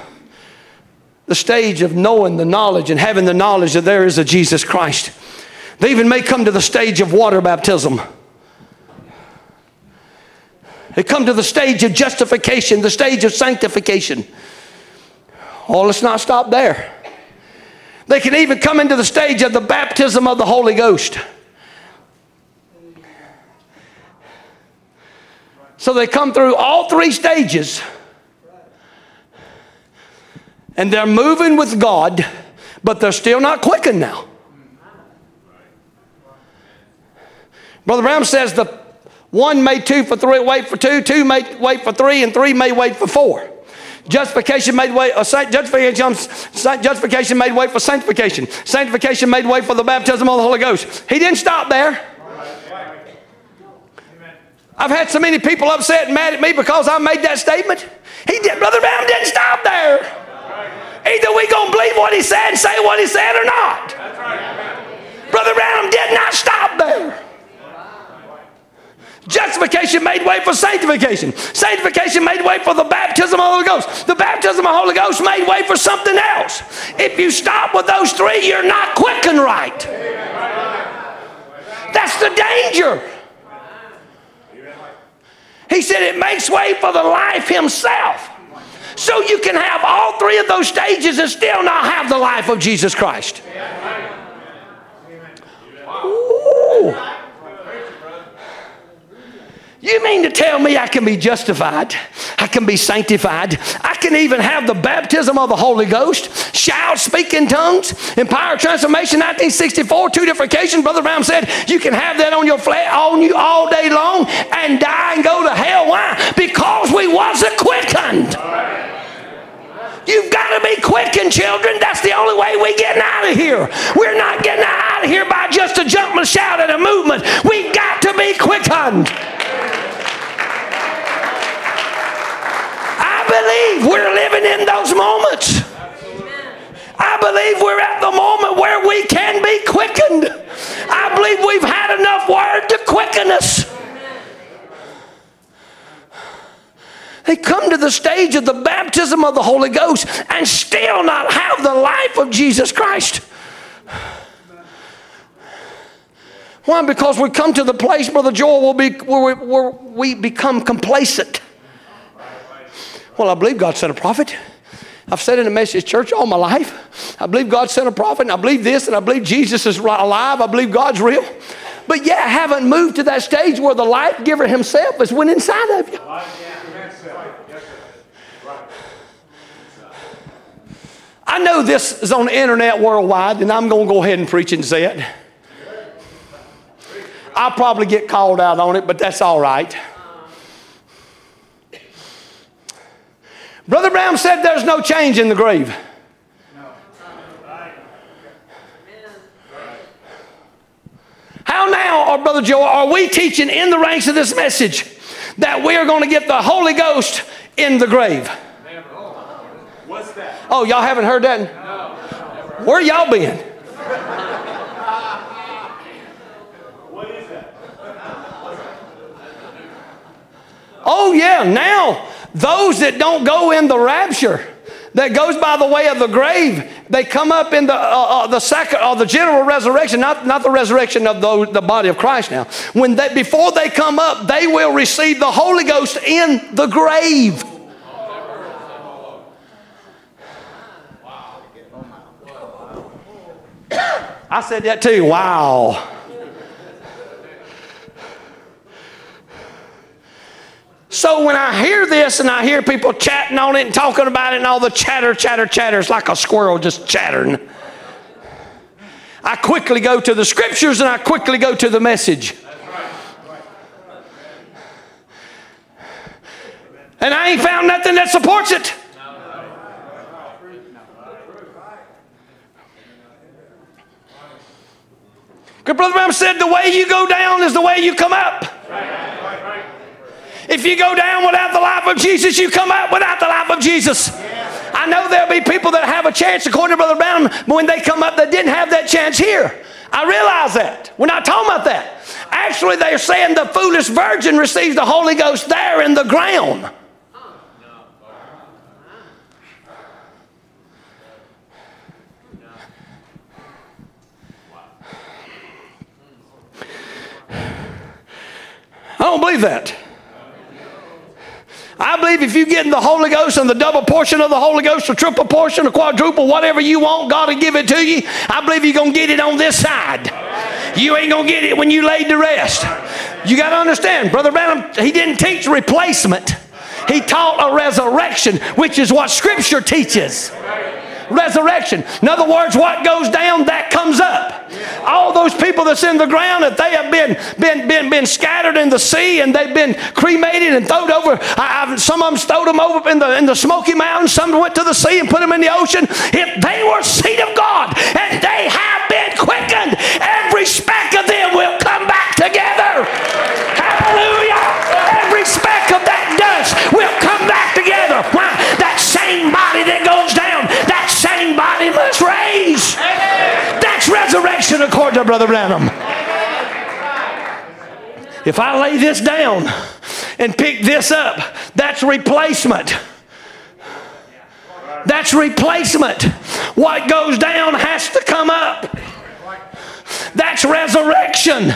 the stage of knowing the knowledge and having the knowledge that there is a Jesus Christ. They even may come to the stage of water baptism. They come to the stage of justification, the stage of sanctification. Oh, let's not stop there. They can even come into the stage of the baptism of the Holy Ghost. So they come through all three stages, and they're moving with God, but they're still not quickened now. Brother Brown says the one may two for three, wait for two. Two may wait for three, and three may wait for four. Justification made way. Uh, justification, justification made way for sanctification. Sanctification made way for the baptism of the Holy Ghost. He didn't stop there. I've had so many people upset and mad at me because I made that statement. He did. Brother Brown didn't stop there. Either we gonna believe what he said and say what he said or not. Brother Brown did not stop there. Justification made way for sanctification. Sanctification made way for the baptism of the Holy Ghost. The baptism of the Holy Ghost made way for something else. If you stop with those three, you're not quickened right. That's the danger. He said it makes way for the life himself. So you can have all three of those stages and still not have the life of Jesus Christ. Ooh. You mean to tell me I can be justified, I can be sanctified, I can even have the baptism of the Holy Ghost, shout, speak in tongues, Empire Transformation, nineteen sixty-four, two different occasions. Brother Brown said, you can have that on your flat, on you all day long and die and go to hell. Why? Because we wasn't quickened. You've got to be quickened, children. That's the only way we're getting out of here. We're not getting out of here by just a jump and a shout and a movement. We've got to be quickened. I believe we're living in those moments. I believe we're at the moment where we can be quickened. I believe we've had enough word to quicken us. They come to the stage of the baptism of the Holy Ghost and still not have the life of Jesus Christ. Why? Because we come to the place, Brother Joel, will be where we, where we become complacent. Well, I believe God sent a prophet. I've sat in a message church all my life. I believe God sent a prophet, and I believe this, and I believe Jesus is alive. I believe God's real. But yet, I haven't moved to that stage where the life giver himself is went inside of you. I know this is on the internet worldwide, and I'm going to go ahead and preach and say it. I'll probably get called out on it, but that's all right. Brother Brown said there's no change in the grave. How now, Brother Joel, are we teaching in the ranks of this message that we are going to get the Holy Ghost in the grave? What's that? Oh, y'all haven't heard that? No. Where y'all been? What is that? Oh, yeah. Now, those that don't go in the rapture, that goes by the way of the grave, they come up in the uh, uh, the second or uh, the general resurrection, not, not the resurrection of the, the body of Christ. Now, when they, before they come up, they will receive the Holy Ghost in the grave. I said that too. Wow. So when I hear this and I hear people chatting on it and talking about it and all the chatter, chatter, chatter, it's like a squirrel just chattering. I quickly go to the scriptures and I quickly go to the message. And I ain't found nothing that supports it. Because Brother Brown said, the way you go down is the way you come up. If you go down without the life of Jesus, you come up without the life of Jesus. I know there'll be people that have a chance, according to Brother Brown, but when they come up, they didn't have that chance here. I realize that. We're not talking about that. Actually, they're saying the foolish virgin receives the Holy Ghost there in the ground. I don't believe that. I believe if you get in the Holy Ghost and the double portion of the Holy Ghost, a triple portion, a quadruple, whatever you want, God will give it to you. I believe you're going to get it on this side. You ain't going to get it when you laid to rest. You got to understand, Brother Branham, he didn't teach replacement. He taught a resurrection, which is what Scripture teaches. Resurrection. In other words, what goes down, that comes up. All those people that's in the ground, if they have been been been been scattered in the sea and they've been cremated and thrown over, I, I've, some of them stowed them over in the in the Smoky Mountains. Some went to the sea and put them in the ocean. If they were seed of God and they have been quickened, every speck of them will come back together. Hallelujah! Every speck of that dust will come back together. Why? That same body that goes down, that same body must raise. Amen. That's resurrection according to Brother Branham. If I lay this down and pick this up, that's replacement. That's replacement. What goes down has to come up. That's resurrection.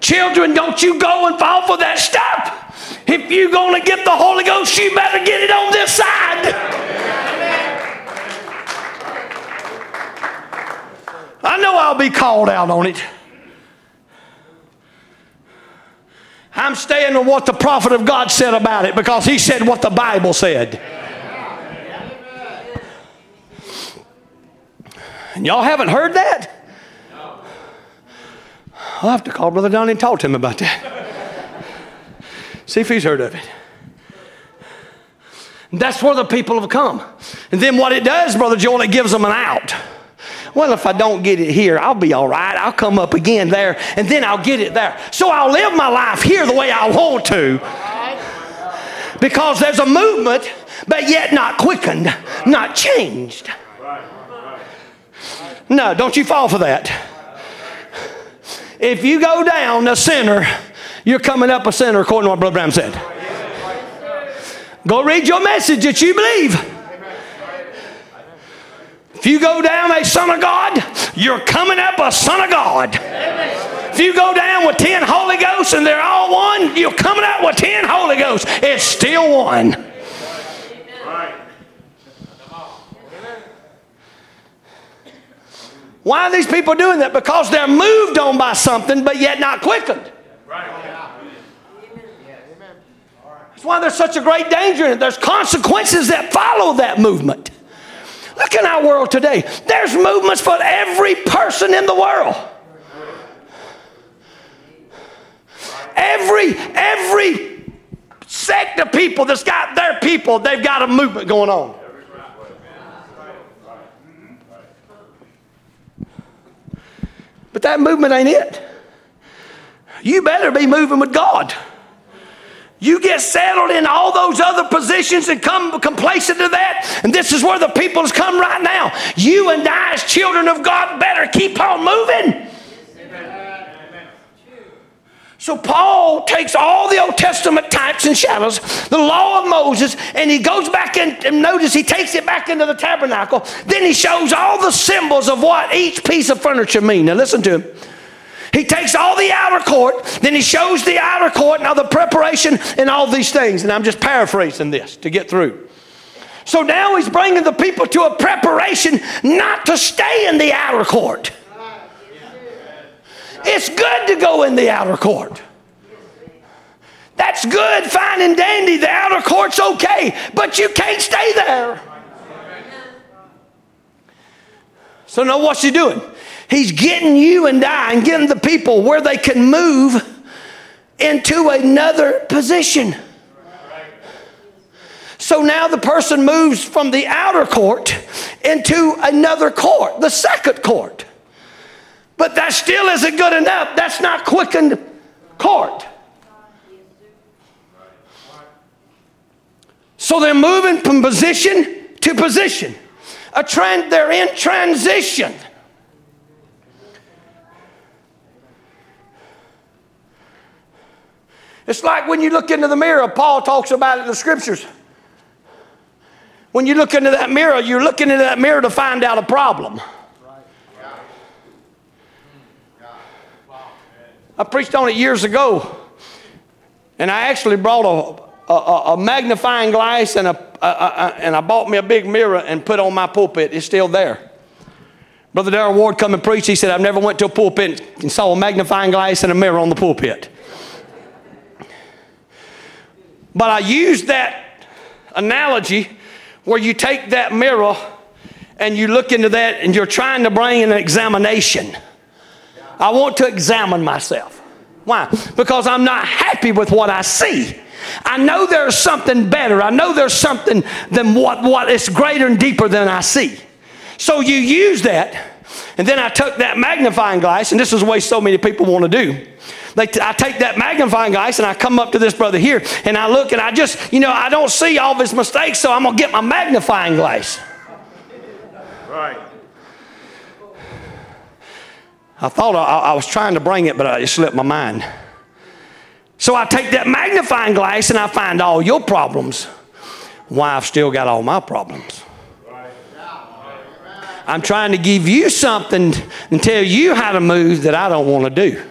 Children, don't you go and fall for that stuff. If you're going to get the Holy Ghost, you better get it on this side. Amen. I know I'll be called out on it. I'm staying on what the prophet of God said about it because he said what the Bible said. And y'all haven't heard that? I'll have to call Brother Donnie and talk to him about that. See if he's heard of it. That's where the people have come. And then what it does, Brother Joel, it gives them an out. Well, if I don't get it here, I'll be all right. I'll come up again there, and then I'll get it there. So I'll live my life here the way I want to because there's a movement, but yet not quickened, not changed. No, don't you fall for that. If you go down a sinner, you're coming up a sinner, according to what Brother Branham said. Go read your message that you believe. If you go down a son of God, you're coming up a son of God. If you go down with ten Holy Ghosts and they're all one, you're coming up with ten Holy Ghosts. It's still one. Why are these people doing that? Because they're moved on by something, but yet not quickened. That's why there's such a great danger in it. There's consequences that follow that movement. Look in our world today. There's movements for every person in the world. Every, every sect of people that's got their people, they've got a movement going on. But that movement ain't it. You better be moving with God. You get settled in all those other positions and come complacent to that, and this is where the people's come right now. You and I as children of God better keep on moving. Amen. So Paul takes all the Old Testament types and shadows, the law of Moses, and he goes back in, and notice he takes it back into the tabernacle. Then he shows all the symbols of what each piece of furniture mean. Now listen to him. He takes all the outer court, then he shows the outer court and all the preparation and all these things. And I'm just paraphrasing this to get through. So now he's bringing the people to a preparation not to stay in the outer court. It's good to go in the outer court. That's good, fine and dandy. The outer court's okay, but you can't stay there. So now what's he doing? He's getting you and I and getting the people where they can move into another position. So now the person moves from the outer court into another court, the second court. But that still isn't good enough. That's not quickened court. So they're moving from position to position. A trend, they're in transition. It's like when you look into the mirror. Paul talks about it in the scriptures. When you look into that mirror, you're looking into that mirror to find out a problem. I preached on it years ago, and I actually brought a, a, a magnifying glass and, a, a, a, and I bought me a big mirror and put on my pulpit. It's still there. Brother Darrell Ward come and preached. He said, I've never went to a pulpit and saw a magnifying glass and a mirror on the pulpit. But I used that analogy where you take that mirror and you look into that and you're trying to bring an examination. I want to examine myself. Why? Because I'm not happy with what I see. I know there's something better. I know there's something than what, what is greater and deeper than I see. So you use that. And then I took that magnifying glass, and this is the way so many people want to do. They t- I take that magnifying glass, and I come up to this brother here, and I look, and I just, you know, I don't see all of his mistakes, so I'm going to get my magnifying glass. Right. I thought I, I was trying to bring it, but it slipped my mind. So I take that magnifying glass, and I find all your problems. Why, I've still got all my problems. I'm trying to give you something and tell you how to move that I don't want to do.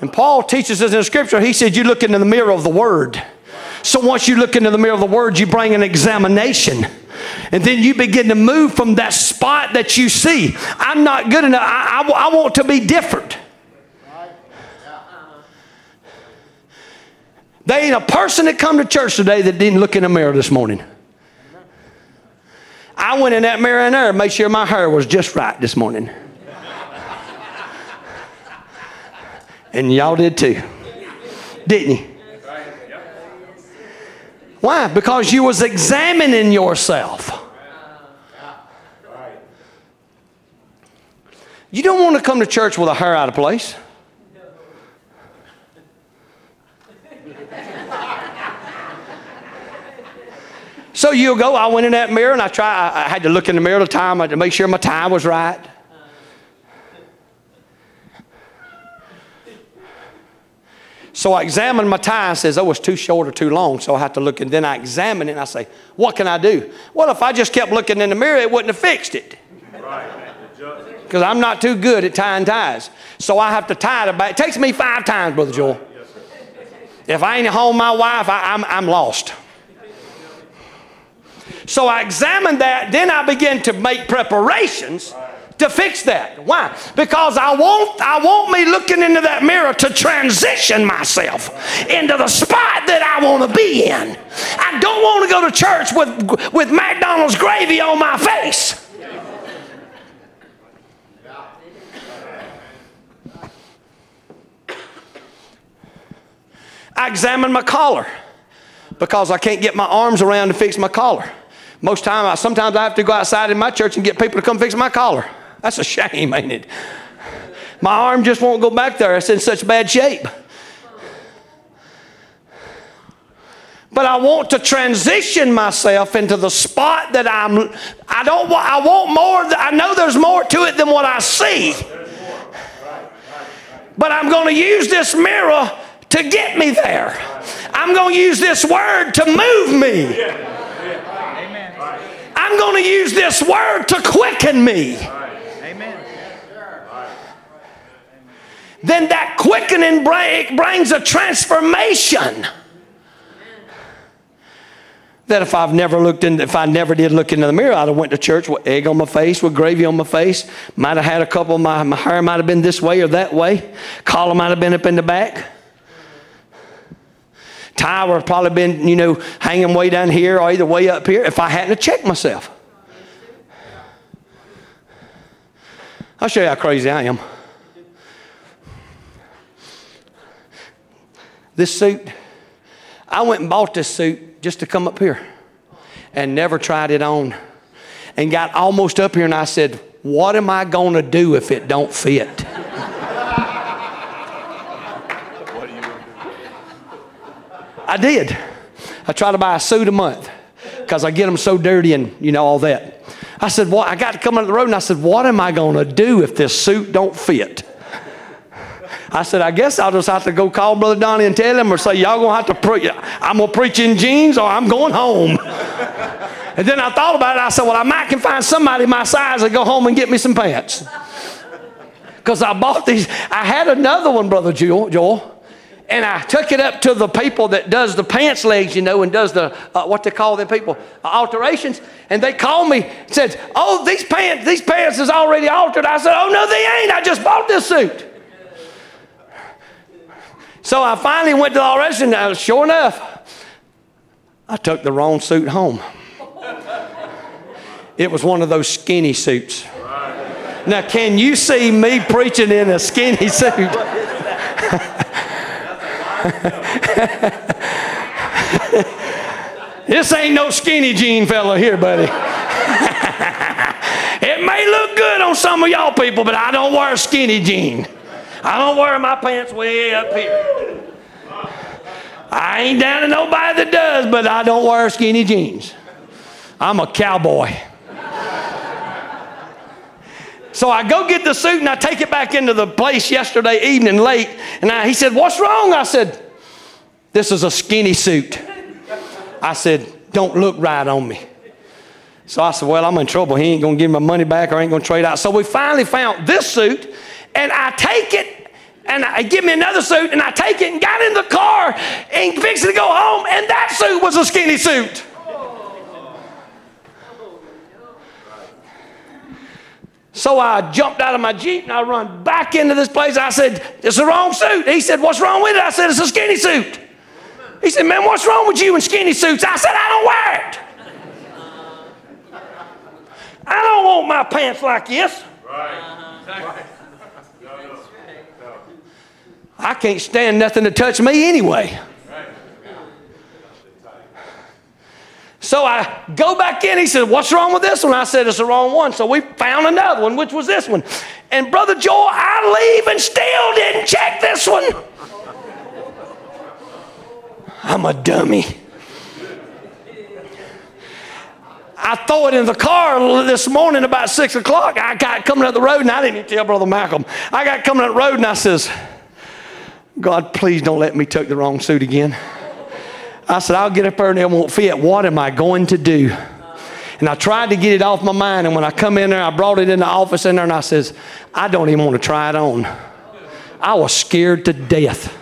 And Paul teaches us in Scripture, he said, you look into the mirror of the Word. So once you look into the mirror of the Word, you bring an examination. And then you begin to move from that spot that you see. I'm not good enough. I, I, I want to be different. There ain't a person that come to church today that didn't look in the mirror this morning. I went in that mirror and there, made sure my hair was just right this morning. And y'all did too, didn't you? Why? Because you was examining yourself. You don't want to come to church with a hair out of place. So you'll go, I went in that mirror and I try. I, I had to look in the mirror all the time. I had to make sure my tie was right. So I examined my tie and says, oh, it's too short or too long. So I have to look, and then I examine it and I say, what can I do? Well, if I just kept looking in the mirror, it wouldn't have fixed it. Because I'm not too good at tying ties. So I have to tie it about. It takes me five times, Brother Joel. If I ain't at home, my wife, I, I'm, I'm lost. So I examined that. Then I began to make preparations to fix that. Why? Because I want, I want me looking into that mirror to transition myself into the spot that I want to be in. I don't want to go to church with, with McDonald's gravy on my face. I examined my collar because I can't get my arms around to fix my collar. Most time, I, sometimes I have to go outside in my church and get people to come fix my collar. That's a shame, ain't it? My arm just won't go back there. It's in such bad shape. But I want to transition myself into the spot that I'm, I don't want, I want more, I know there's more to it than what I see. But I'm going to use this mirror to get me there. I'm going to use this word to move me. I'm going to use this word to quicken me. Amen. Then that quickening brings a transformation. That if I've never looked in, if I never did look into the mirror, I'd have went to church with egg on my face, with gravy on my face. Might have had a couple of my, my hair might have been this way or that way. Collar might have been up in the back. tie would have probably been, you know, hanging way down here or either way up here if I hadn't checked myself. I'll show you how crazy I am. This suit, I went and bought this suit just to come up here and never tried it on, and got almost up here and I said, what am I going to do if it don't fit? What do you do? I did. I try to buy a suit a month because I get them so dirty and, you know, all that. I said, well, I got to come up the road and I said, what am I going to do if this suit don't fit? I said, I guess I'll just have to go call Brother Donnie and tell him, or say, y'all going to have to preach. I'm going to preach in jeans or I'm going home. And then I thought about it. I said, well, I might can find somebody my size and go home and get me some pants. Because I bought these. I had another one, Brother Joel, Joel, and I took it up to the people that does the pants legs, you know, and does the, uh, what they call them people, uh, alterations. And they called me and said, oh, these pants, these pants is already altered. I said, oh, no, they ain't. I just bought this suit. So I finally went to the alteration. Now, sure enough, I took the wrong suit home. It was one of those skinny suits. Right. Now, can you see me preaching in a skinny suit? This ain't no skinny jean fella here, buddy. It may look good on some of y'all people, but I don't wear skinny jean. I don't wear my pants way up here. I ain't down to nobody that does, but I don't wear skinny jeans. I'm a cowboy. So I go get the suit and I take it back into the place yesterday evening late. And I, he said, what's wrong? I said, this is a skinny suit. I said, don't look right on me. So I said, well, I'm in trouble. He ain't going to give my money back or I ain't going to trade out. So we finally found this suit. And I take it, and I give me another suit, and I take it and got in the car and fixed it to go home, and that suit was a skinny suit. So I jumped out of my Jeep, and I run back into this place. I said, it's the wrong suit. He said, what's wrong with it? I said, it's a skinny suit. He said, man, what's wrong with you in skinny suits? I said, I don't wear it. I don't want my pants like this. Right. Right. I can't stand nothing to touch me anyway. So I go back in. He said, what's wrong with this one? I said, it's the wrong one. So we found another one, which was this one. And Brother Joel, I leave and still didn't check this one. I'm a dummy. I throw it in the car this morning about six o'clock. I got coming up the road, and I didn't even tell Brother Malcolm. I got coming up the road, and I says, God, please don't let me tuck the wrong suit again. I said, I'll get up there and it won't fit. What am I going to do? And I tried to get it off my mind, and when I come in there, I brought it in the office in there, and I says, I don't even want to try it on. I was scared to death.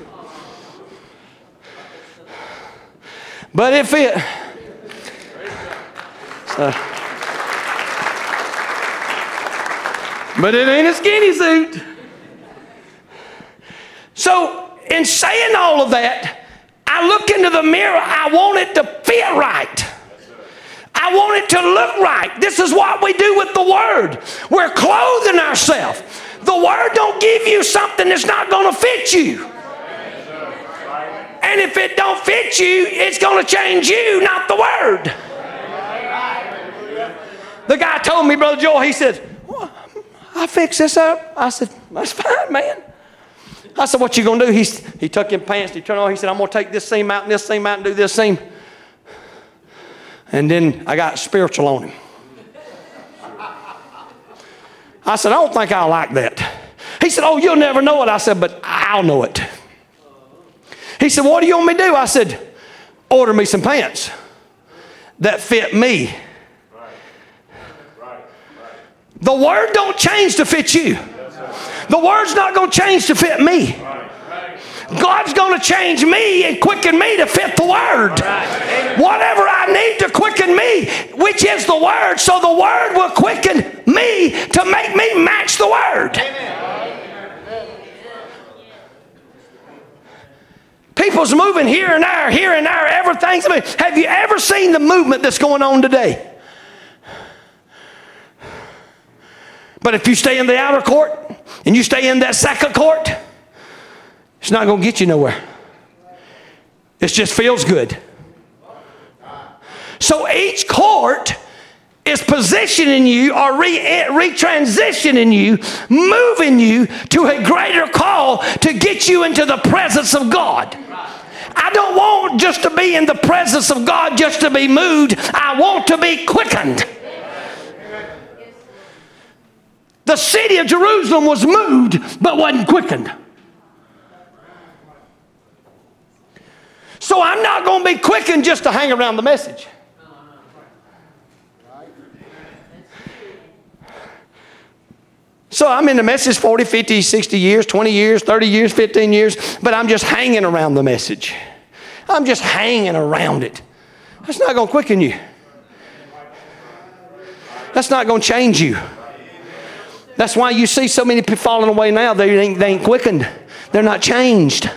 But it fit. So. But it ain't a skinny suit. So in saying all of that, I look into the mirror. I want it to fit right. I want it to look right. This is what we do with the Word. We're clothing ourselves. The Word don't give you something that's not going to fit you. And if it don't fit you, it's going to change you, not the Word. The guy told me, Brother Joel, he said, well, I fixed this up. I said, that's fine, man. I said, what you going to do? He, he took his pants, he turned on, he said, I'm going to take this seam out and this seam out and do this seam. And then I got spiritual on him. I said, I don't think I like that. He said, oh, you'll never know it. I said, but I'll know it. He said, what do you want me to do? I said, order me some pants that fit me. Right. Right. Right. The Word don't change to fit you. The Word's not going to change to fit me. God's going to change me and quicken me to fit the Word. Whatever I need to quicken me, which is the Word, so the Word will quicken me to make me match the Word. People's moving here and there, here and there. Everything's moving. Have you ever seen the movement that's going on today? But if you stay in the outer court and you stay in that second court, it's not going to get you nowhere. It just feels good. So each court is positioning you or retransitioning you, moving you to a greater call to get you into the presence of God. I don't want just to be in the presence of God just to be moved. I want to be quickened. The city of Jerusalem was moved but wasn't quickened. So I'm not going to be quickened just to hang around the message. So I'm in the message forty, fifty, sixty years, twenty years, thirty years, fifteen years, but I'm just hanging around the message. I'm just hanging around it. That's not going to quicken you. That's not going to change you. That's why you see so many people falling away now. They ain't, they ain't quickened. They're not changed.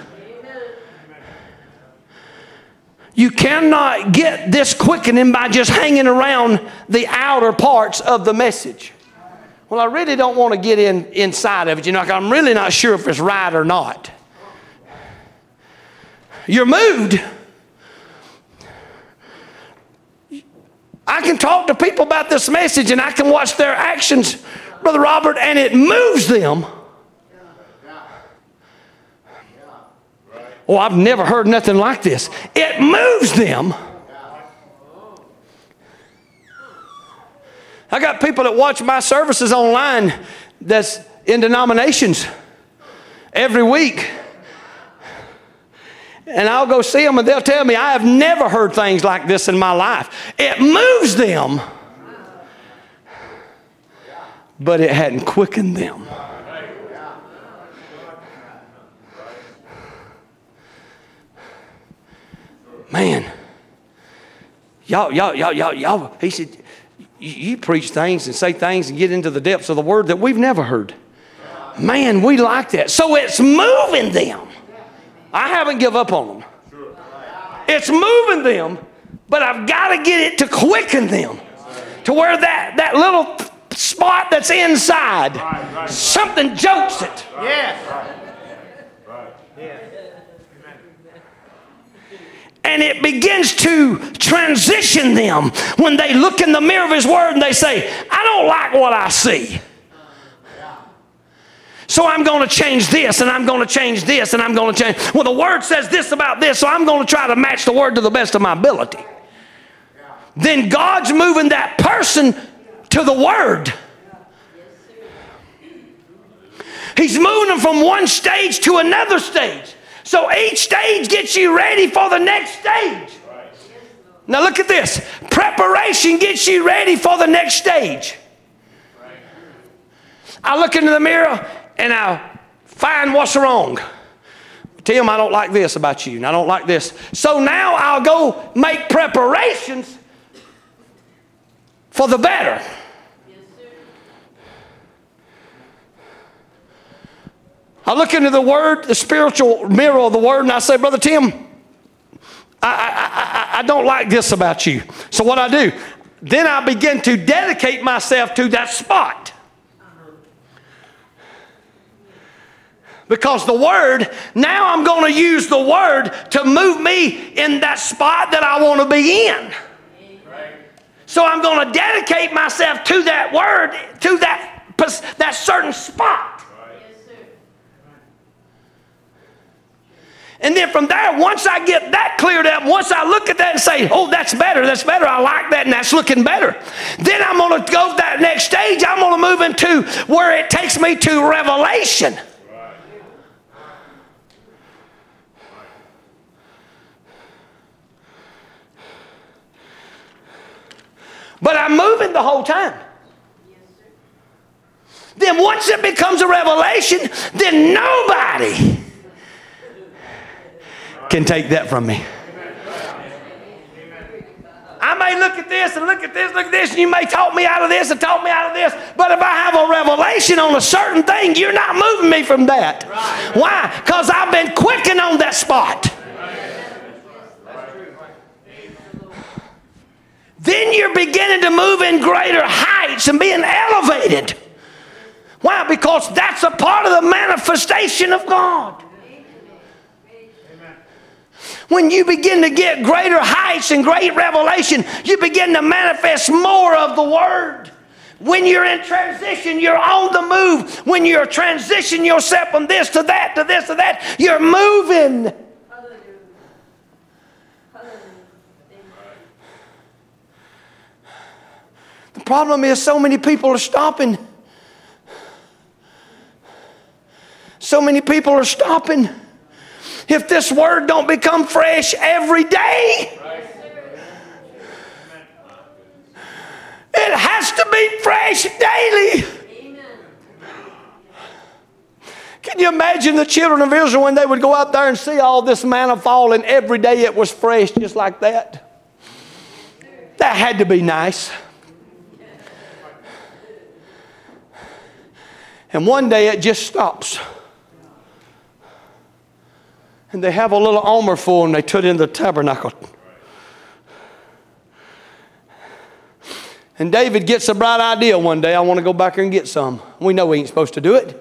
You cannot get this quickening by just hanging around the outer parts of the message. Well, I really don't want to get in inside of it. You know, I'm really not sure if it's right or not. You're moved. I can talk to people about this message and I can watch their actions, Brother Robert, and it moves them. Oh, I've never heard nothing like this. It moves them. I got people that watch my services online that's in denominations every week. And I'll go see them and they'll tell me, I have never heard things like this in my life. It moves them, but it hadn't quickened them. Man, y'all, y'all, y'all, y'all, y'all, he said, you preach things and say things and get into the depths of the word that we've never heard. Man, we like that. So it's moving them. I haven't given up on them. It's moving them, but I've got to get it to quicken them to where that, that little spot that's inside, right, right, something right. Jolts it. Right, yes. Right, right. Yes. And it begins to transition them when they look in the mirror of his word and they say, I don't like what I see. So I'm going to change this and I'm going to change this and I'm going to change. Well, the word says this about this, so I'm going to try to match the word to the best of my ability. Then God's moving that person to the word. He's moving them from one stage to another stage. So each stage gets you ready for the next stage. Now look at this. Preparation gets you ready for the next stage. I look into the mirror and I find what's wrong. Tim, I don't like this about you and I don't like this. So now I'll go make preparations for the better. I look into the word, the spiritual mirror of the word, and I say, Brother Tim, I, I, I, I don't like this about you. So what I do, then I begin to dedicate myself to that spot. Because the word, now I'm going to use the word to move me in that spot that I want to be in. So I'm going to dedicate myself to that word, to that, that certain spot. And then from there, once I get that cleared up, once I look at that and say, oh, that's better, that's better, I like that, and that's looking better. Then I'm going to go that next stage. I'm going to move into where it takes me to revelation. Right. But I'm moving the whole time. Yes, sir. Then once it becomes a revelation, then nobody can take that from me. I may look at this and look at this, look at this, and you may talk me out of this and talk me out of this, but if I have a revelation on a certain thing, you're not moving me from that. Why? Because I've been quickened on that spot. We're beginning to move in greater heights and being elevated. Why? Because that's a part of the manifestation of God. Amen. When you begin to get greater heights and great revelation, you begin to manifest more of the Word. When you're in transition, you're on the move. When you're transitioning yourself from this to that, to this to that, you're moving. Hallelujah. Hallelujah. The problem is so many people are stopping. So many people are stopping. If this word don't become fresh every day, it has to be fresh daily. Amen. Can you imagine the children of Israel when they would go out there and see all this manna fall, and every day it was fresh just like that? That had to be nice. And one day it just stops. And they have a little armor full, and they put in the tabernacle. And David gets a bright idea one day. I want to go back there and get some. We know he ain't supposed to do it.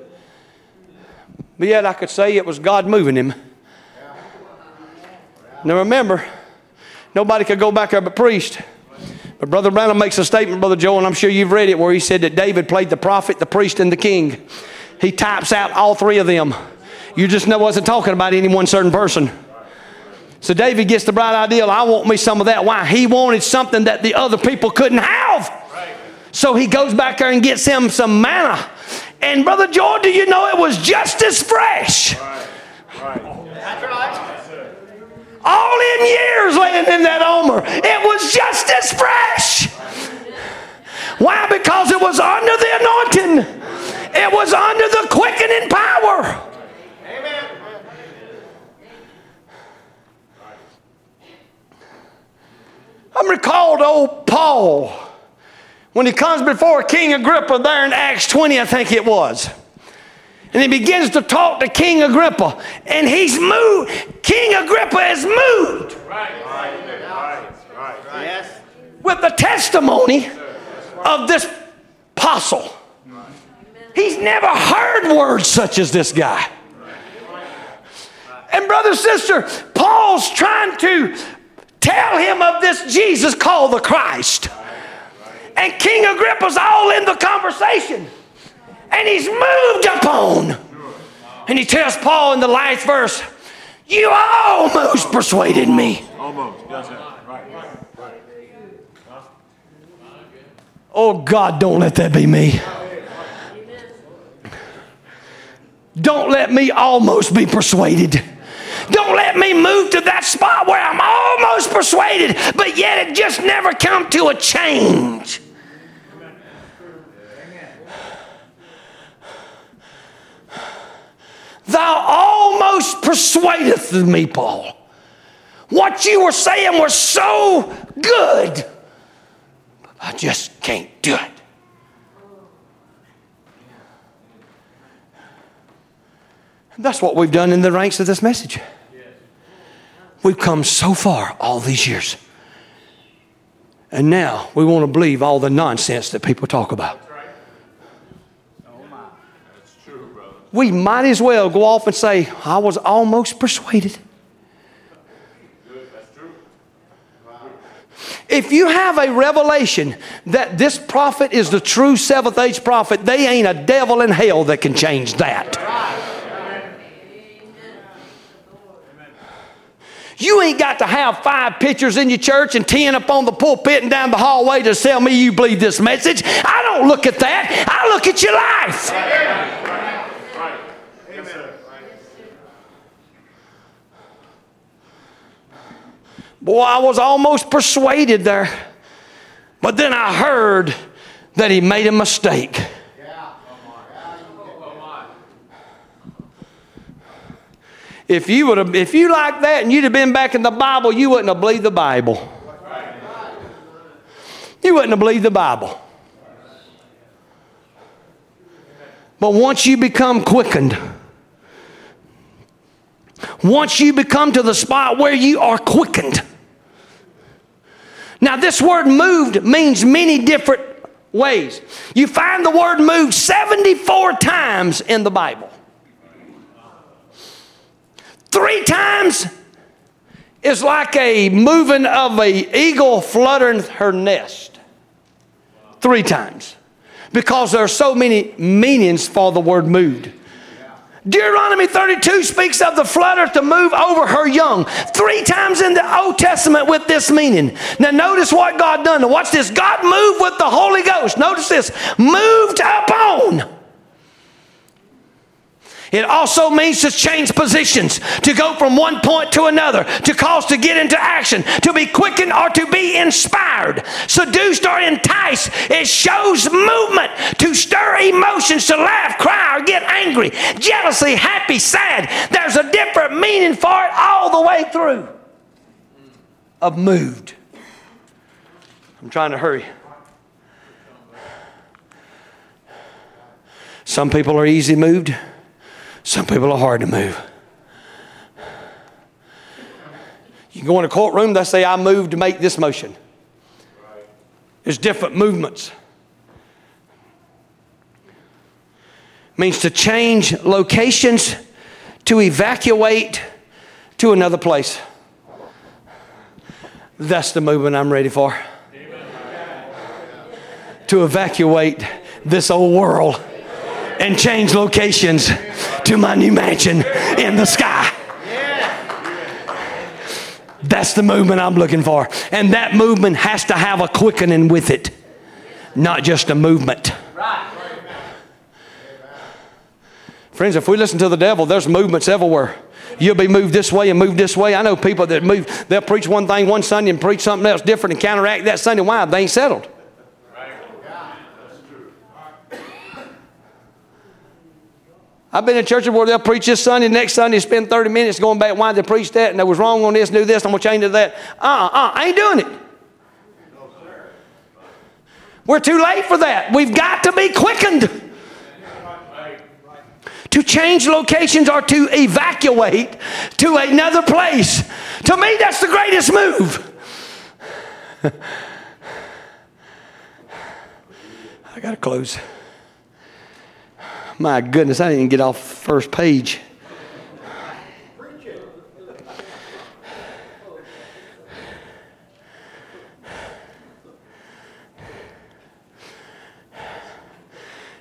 But yet I could say it was God moving him. Now remember, nobody could go back there but priest. But Brother Branham makes a statement, Brother Joel, and I'm sure you've read it, where he said that David played the prophet, the priest, and the king. He types out all three of them. You just know wasn't talking about any one certain person. So David gets the bright idea, I want me some of that. Why? He wanted something that the other people couldn't have. Right. So he goes back there and gets him some manna. And Brother George, do you know it was just as fresh? Right. Right. That's right. All in years laying in that armor. It was just as fresh. Why? Because it was under the anointing. It was under the quickening power. Amen. I'm recalled old Paul when he comes before King Agrippa there in Acts twenty, I think it was. And he begins to talk to King Agrippa. And he's moved. King Agrippa is moved. Right, right, right, right. Yes. With the testimony of this apostle. He's never heard words such as this guy. And brother, sister, Paul's trying to tell him of this Jesus called the Christ. And King Agrippa's all in the conversation. And he's moved upon. And he tells Paul in the last verse, you almost persuaded me. Almost. Oh, God, don't let that be me. Don't let me almost be persuaded. Don't let me move to that spot where I'm almost persuaded, but yet it just never come to a change. Thou almost persuadeth me, Paul. What you were saying was so good, but I just can't do it. And that's what we've done in the ranks of this message. We've come so far all these years. And now we want to believe all the nonsense that people talk about. We might as well go off and say, I was almost persuaded. If you have a revelation that this prophet is the true seventh age prophet, they ain't a devil in hell that can change that. You ain't got to have five pictures in your church and ten up on the pulpit and down the hallway to tell me you believe this message. I don't look at that. I look at your life. Amen. Boy, I was almost persuaded there. But then I heard that he made a mistake. If you would have, if you like that and you'd have been back in the Bible, you wouldn't have believed the Bible. You wouldn't have believed the Bible. But once you become quickened, once you become to the spot where you are quickened, Now, this word moved means many different ways. You find the word moved seventy-four times in the Bible. Three times is like a moving of an eagle fluttering her nest. Three times. Because there are so many meanings for the word moved. Deuteronomy thirty-two speaks of the flutter to move over her young. Three times in the Old Testament with this meaning. Now notice what God done. Now watch this. God moved with the Holy Ghost. Notice this. Moved upon. It also means to change positions, to go from one point to another, to cause to get into action, to be quickened or to be inspired, seduced or enticed. It shows movement to stir emotions, to laugh, cry, or get angry, jealousy, happy, sad. There's a different meaning for it all the way through. Of moved. I'm trying to hurry. Some people are easy moved. Some people are hard to move. You can go in a courtroom, they say, I moved to make this motion. Right. There's different movements. It means to change locations, to evacuate to another place. That's the movement I'm ready for. Amen. To evacuate this old world and change locations to my new mansion in the sky. That's the movement I'm looking for. And that movement has to have a quickening with it, not just a movement. Friends, if we listen to the devil, there's movements everywhere. You'll be moved this way and moved this way. I know people that move, they'll preach one thing one Sunday and preach something else different and counteract that Sunday. Why? They ain't settled. I've been in churches where they'll preach this Sunday, next Sunday spend thirty minutes going back, why they preached that, and they was wrong on this, do this, I'm going to change it to that. Uh-uh, uh, I ain't doing it. We're too late for that. We've got to be quickened. To change locations or to evacuate to another place. To me, that's the greatest move. I got to close. My goodness, I didn't even get off the first page.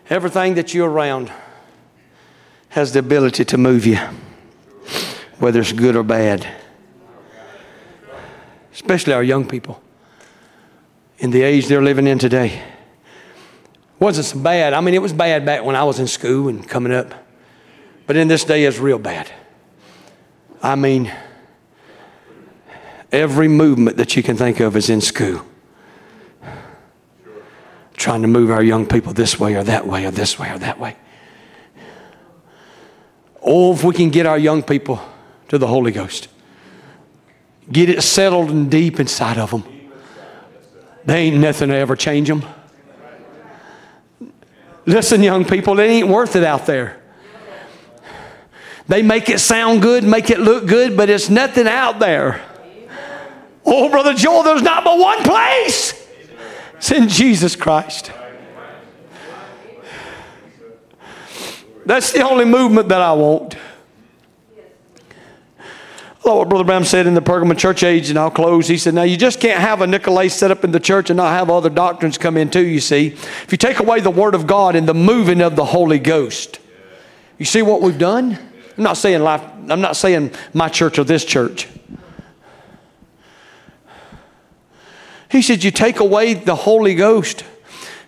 Everything that you're around has the ability to move you, whether it's good or bad. Especially our young people in the age they're living in today. Wasn't so bad. I mean, it was bad back when I was in school and coming up. But in this day, it's real bad. I mean, every movement that you can think of is in school. Trying to move our young people this way or that way or this way or that way. Oh, if we can get our young people to the Holy Ghost. Get it settled and deep inside of them. There ain't nothing to ever change them. Listen, young people, it ain't worth it out there. They make it sound good, make it look good, but it's nothing out there. Oh, Brother Joel, there's not but one place. It's in Jesus Christ. That's the only movement that I want. Well, what Brother Branham said in the Pergamum church age, and I'll close, he said, now you just can't have a Nicolaites set up in the church and not have other doctrines come in too, you see. If you take away the Word of God and the moving of the Holy Ghost, you see what we've done? I'm not saying life, I'm not saying my church or this church. He said, you take away the Holy Ghost.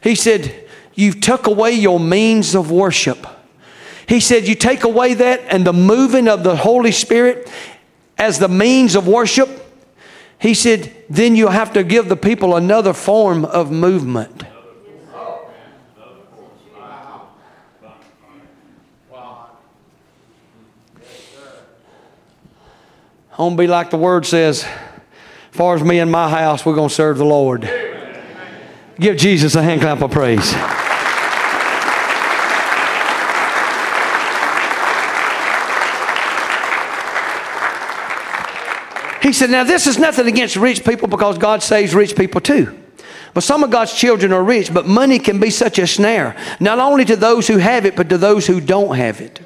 He said, you took away your means of worship. He said, you take away that and the moving of the Holy Spirit as the means of worship, he said, then you have to give the people another form of movement. I won't be like the Word says, as far as me and my house, we're going to serve the Lord. Amen. Give Jesus a hand clap of praise. He said, now this is nothing against rich people because God saves rich people too. But some of God's children are rich, but money can be such a snare, not only to those who have it, but to those who don't have it.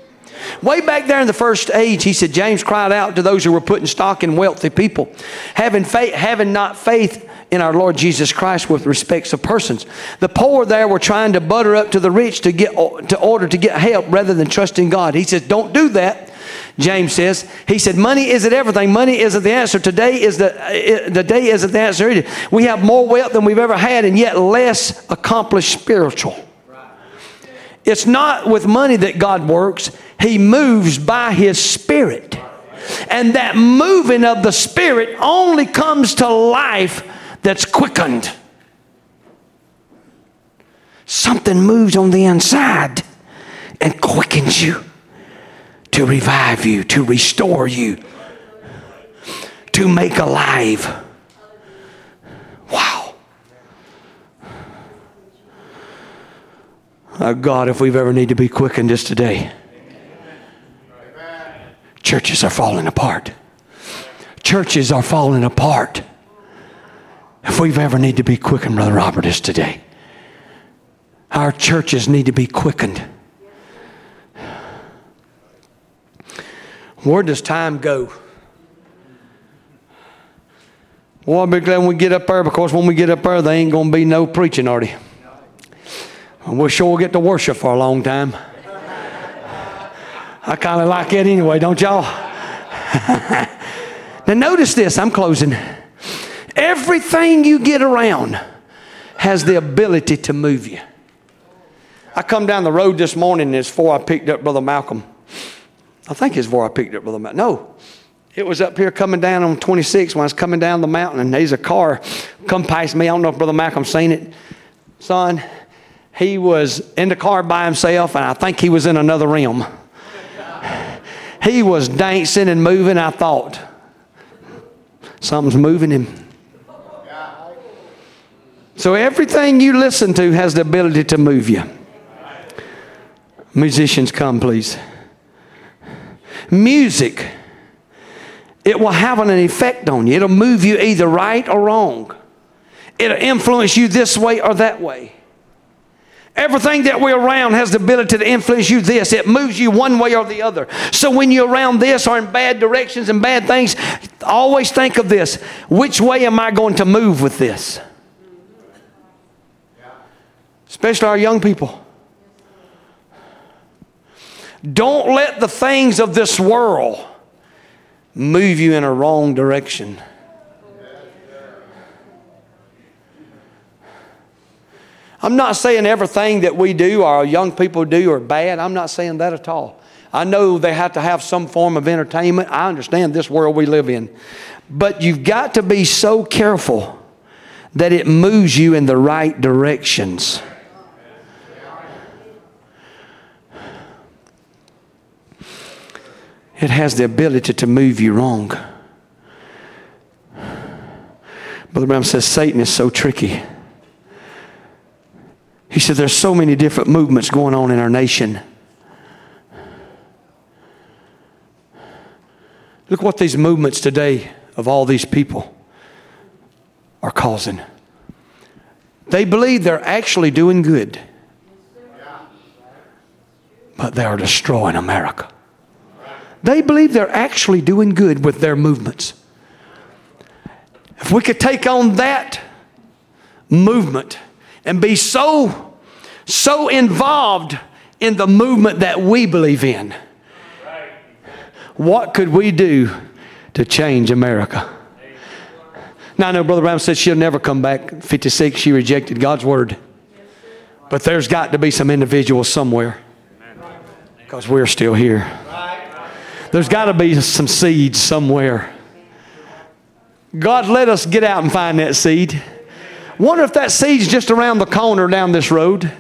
Way back there in the first age, he said, James cried out to those who were putting stock in wealthy people, having faith, having not faith in our Lord Jesus Christ with respects of persons. The poor there were trying to butter up to the rich to get to order to get help rather than trusting God. He says, don't do that. James says, he said, money isn't everything. Money isn't the answer. Today is the, the day isn't the answer either. We have more wealth than we've ever had and yet less accomplished spiritual. It's not with money that God works. He moves by His Spirit. And that moving of the Spirit only comes to life that's quickened. Something moves on the inside and quickens you to revive you, to restore you, to make alive. Wow. Oh God, if we've ever need to be quickened, it's today. Churches are falling apart. Churches are falling apart. If we've ever need to be quickened, Brother Robert, it's today. Our churches need to be quickened. Where does time go? Well, I'll be glad when we get up there, because when we get up there, there ain't going to be no preaching already. We'll sure get to worship for a long time. I kind of like it anyway, don't y'all? Now notice this, I'm closing. Everything you get around has the ability to move you. I come down the road this morning, and it's before I picked up Brother Malcolm. I think it's before I picked up Brother Malcolm. No, it was up here coming down on twenty-six when I was coming down the mountain, and there's a car come past me. I don't know if Brother Malcolm's seen it. Son, he was in the car by himself, and I think he was in another realm. He was dancing and moving. I thought, something's moving him. So everything you listen to has the ability to move you. Musicians, come, please. Music, it will have an effect on you. It'll move you either right or wrong. It'll influence you this way or that way. Everything that we're around has the ability to influence you this. It moves you one way or the other. So when you're around this or in bad directions and bad things, always think of this. Which way am I going to move with this? Especially our young people. Don't let the things of this world move you in a wrong direction. I'm not saying everything that we do or our young people do are bad. I'm not saying that at all. I know they have to have some form of entertainment. I understand this world we live in. But you've got to be so careful that it moves you in the right directions. It has the ability to move you wrong. Brother Brown says Satan is so tricky. He said there's so many different movements going on in our nation. Look what these movements today of all these people are causing. They believe they're actually doing good. But they are destroying America. They believe they're actually doing good with their movements. If we could take on that movement and be so, so involved in the movement that we believe in. What could we do to change America? Now, I know Brother Brown said she'll never come back. fifty-six, she rejected God's word. But there's got to be some individuals somewhere, because we're still here. There's got to be some seeds somewhere. God, let us get out and find that seed. Wonder if that seed's just around the corner down this road.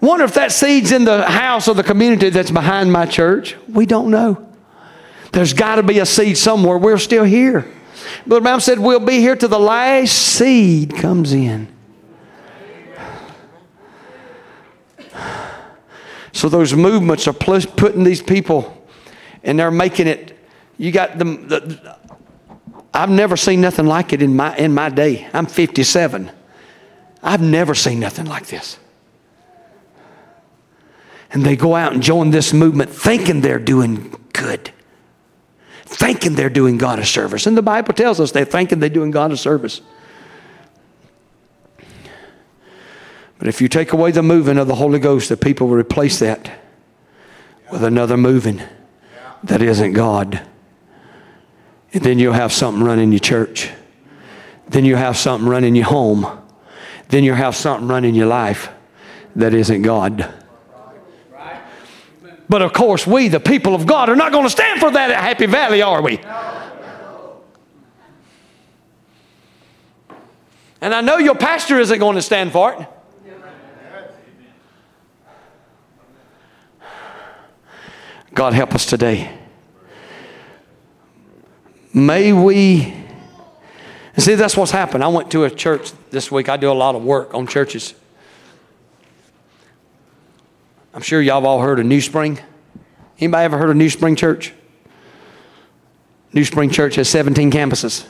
Wonder if that seed's in the house or the community that's behind my church. We don't know. There's got to be a seed somewhere. We're still here. Brother Brown said we'll be here till the last seed comes in. So those movements are putting these people, and they're making it You got the, the I've never seen nothing like it in my in my day. I'm fifty-seven. I've never seen nothing like this. And they go out and join this movement thinking they're doing good. Thinking they're doing God a service. And the Bible tells us they're thinking they're doing God a service. But if you take away the moving of the Holy Ghost, the people will replace that with another moving that isn't God. And then you'll have something running your church. Then you'll have something running your home. Then you'll have something running your life that isn't God. But of course, we, the people of God, are not going to stand for that at Happy Valley, are we? And I know your pastor isn't going to stand for it. God help us today. May we... See, that's what's happened. I went to a church this week. I do a lot of work on churches. I'm sure y'all have all heard of New Spring. Anybody ever heard of New Spring Church? New Spring Church has seventeen campuses,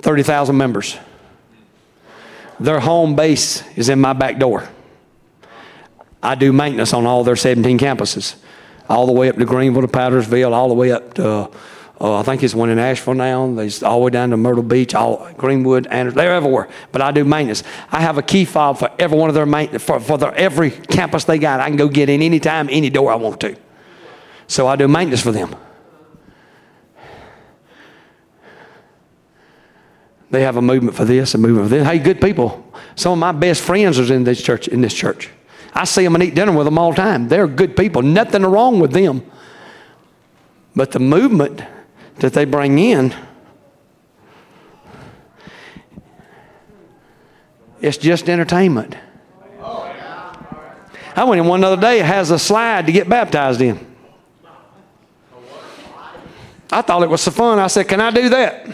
thirty thousand members. Their home base is in my back door. I do maintenance on all their seventeen campuses, all the way up to Greenville, to Pattersville, all the way up to... Uh, Uh, I think there's one in Asheville now. They's all the way down to Myrtle Beach, all Greenwood, and they're everywhere. But I do maintenance. I have a key fob for every one of their maintenance for, for their every campus they got. I can go get in any time, any door I want to. So I do maintenance for them. They have a movement for this, a movement for this. Hey, good people. Some of my best friends are in this church. In this church, I see them and eat dinner with them all the time. They're good people. Nothing wrong with them. But the movement that they bring in, it's just entertainment. I went in one other day, it has a slide to get baptized in. I thought it was so fun. I said, can I do that?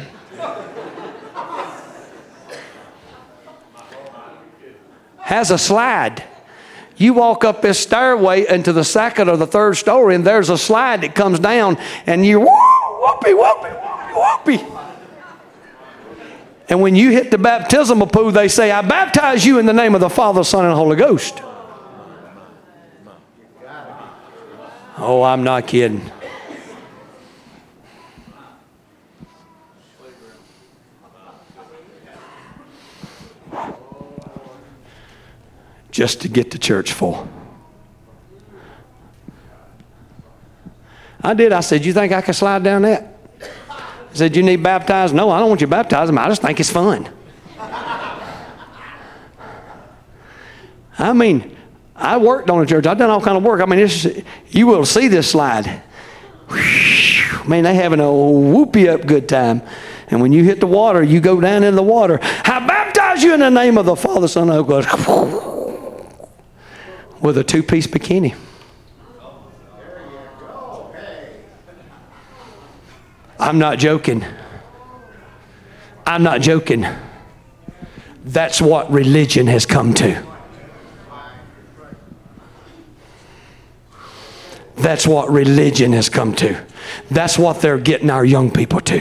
Has a slide. You walk up this stairway into the second or the third story, and there's a slide that comes down, and you whoopee, whoopee, whoopee, whoopee. And when you hit the baptismal pool, they say, I baptize you in the name of the Father, Son, and Holy Ghost. Oh, I'm not kidding. Just to get the church full. I did. I said, you think I can slide down that? I said, you need baptized? No, I don't want you baptized. I just think it's fun. I mean, I worked on a church. I've done all kind of work. I mean, it's, you will see this slide. Man, they having a whoopee up good time. And when you hit the water, you go down in the water. I baptize you in the name of the Father, Son, and Holy Ghost. With a two-piece bikini. I'm not joking. I'm not joking. That's what religion has come to. That's what religion has come to. That's what they're getting our young people to.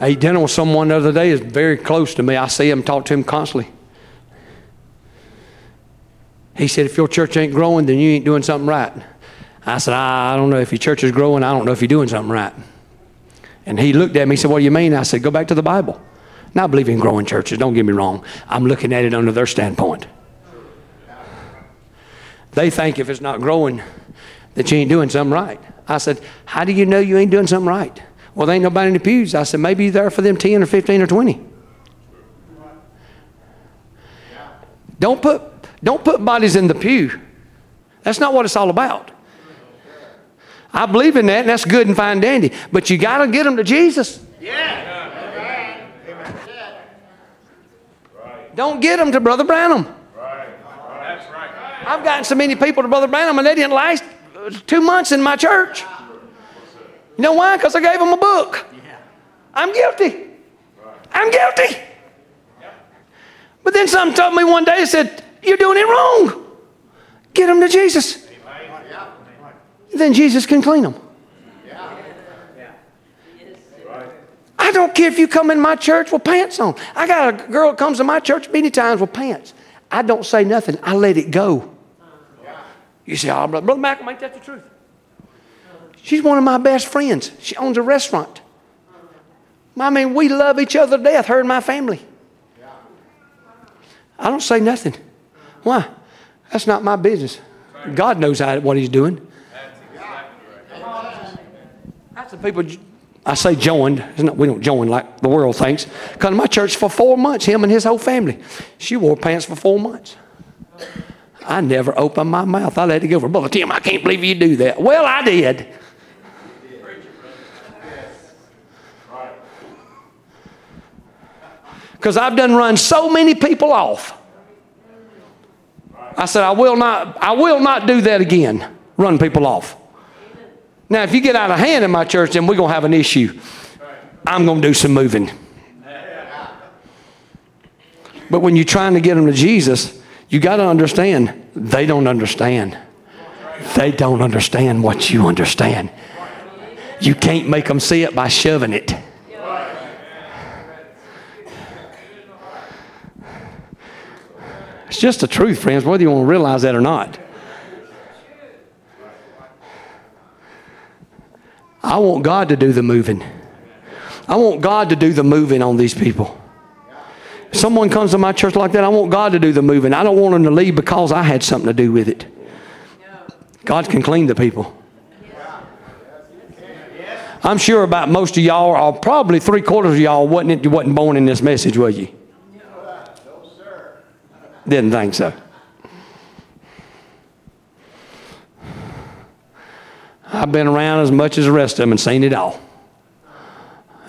I ate dinner with someone the other day is very close to me. I see him, talk to him constantly. He said, if your church ain't growing, then you ain't doing something right. I said, I don't know if your church is growing. I don't know if you're doing something right. And he looked at me and said, what do you mean? I said, go back to the Bible. Now, I believe in growing churches. Don't get me wrong. I'm looking at it under their standpoint. They think if it's not growing, that you ain't doing something right. I said, how do you know you ain't doing something right? Well, there ain't nobody in the pews. I said, maybe you're there for them ten or fifteen or twenty. Don't put... Don't put bodies in the pew. That's not what it's all about. I believe in that, and that's good and fine dandy. But you got to get them to Jesus. Yeah. Right. Don't get them to Brother Branham. Right. That's right. I've gotten so many people to Brother Branham, and they didn't last two months in my church. You know why? Because I gave them a book. I'm guilty. I'm guilty. But then something told me one day, it said, you're doing it wrong. Get them to Jesus. then Jesus can clean them. I don't care if you come in my church with pants on. I got a girl that comes to my church many times with pants. I don't say nothing. I let it go. You say, oh, Brother Malcolm, ain't that the truth? She's one of my best friends. She owns a restaurant. I mean, we love each other to death, her and my family. I don't say nothing. Why? That's not my business. God knows what he's doing. That's the people... I say joined. Not, we don't join like the world thinks. Because my church for four months, him and his whole family. She wore pants for four months. I never opened my mouth. I let it go for, Brother Tim, I can't believe you do that. Well, I did. Because I've done run so many people off. I said, I will not, I will not do that again. Run people off. Now, if you get out of hand in my church, then we're going to have an issue. I'm going to do some moving. But when you're trying to get them to Jesus, you got to understand, they don't understand. They don't understand what you understand. You can't make them see it by shoving it. It's just the truth, friends, whether you want to realize that or not. I want God to do the moving. I want God to do the moving on these people. If someone comes to my church like that, I want God to do the moving. I don't want them to leave because I had something to do with it. God can clean the people. I'm sure about most of y'all, or probably three quarters of y'all, wasn't it, you wasn't born in this message, were you? Didn't think so. I've been around as much as the rest of them and seen it all.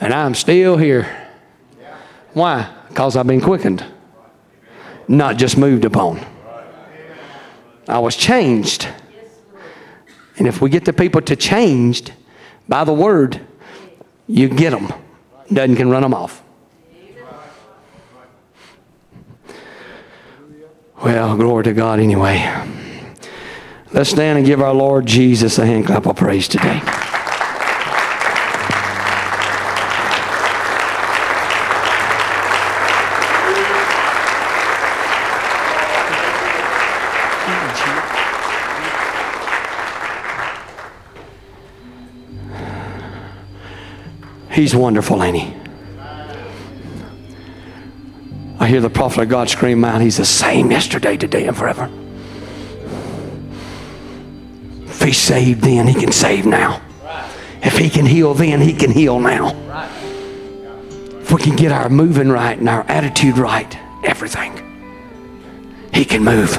And I'm still here. Why? Because I've been quickened. Not just moved upon. I was changed. And if we get the people to changed by the word, you get them. Nothing can run them off. Well, glory to God anyway. Let's stand and give our Lord Jesus a hand clap of praise today. He's wonderful, ain't he? I hear the prophet of God scream out, he's the same yesterday, today, and forever. If he saved then, he can save now. If he can heal then, he can heal now. If we can get our moving right and our attitude right, everything, he can move.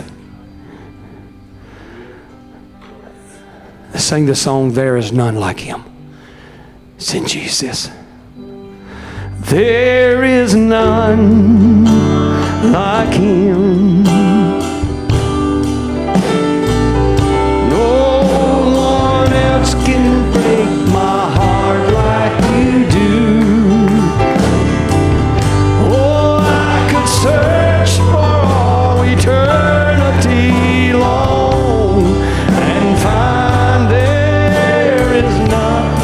Sing the song, There Is None Like Him. It's in Jesus. There is none like him. Can break my heart like you do. Oh, I could search for all eternity long and find there is none.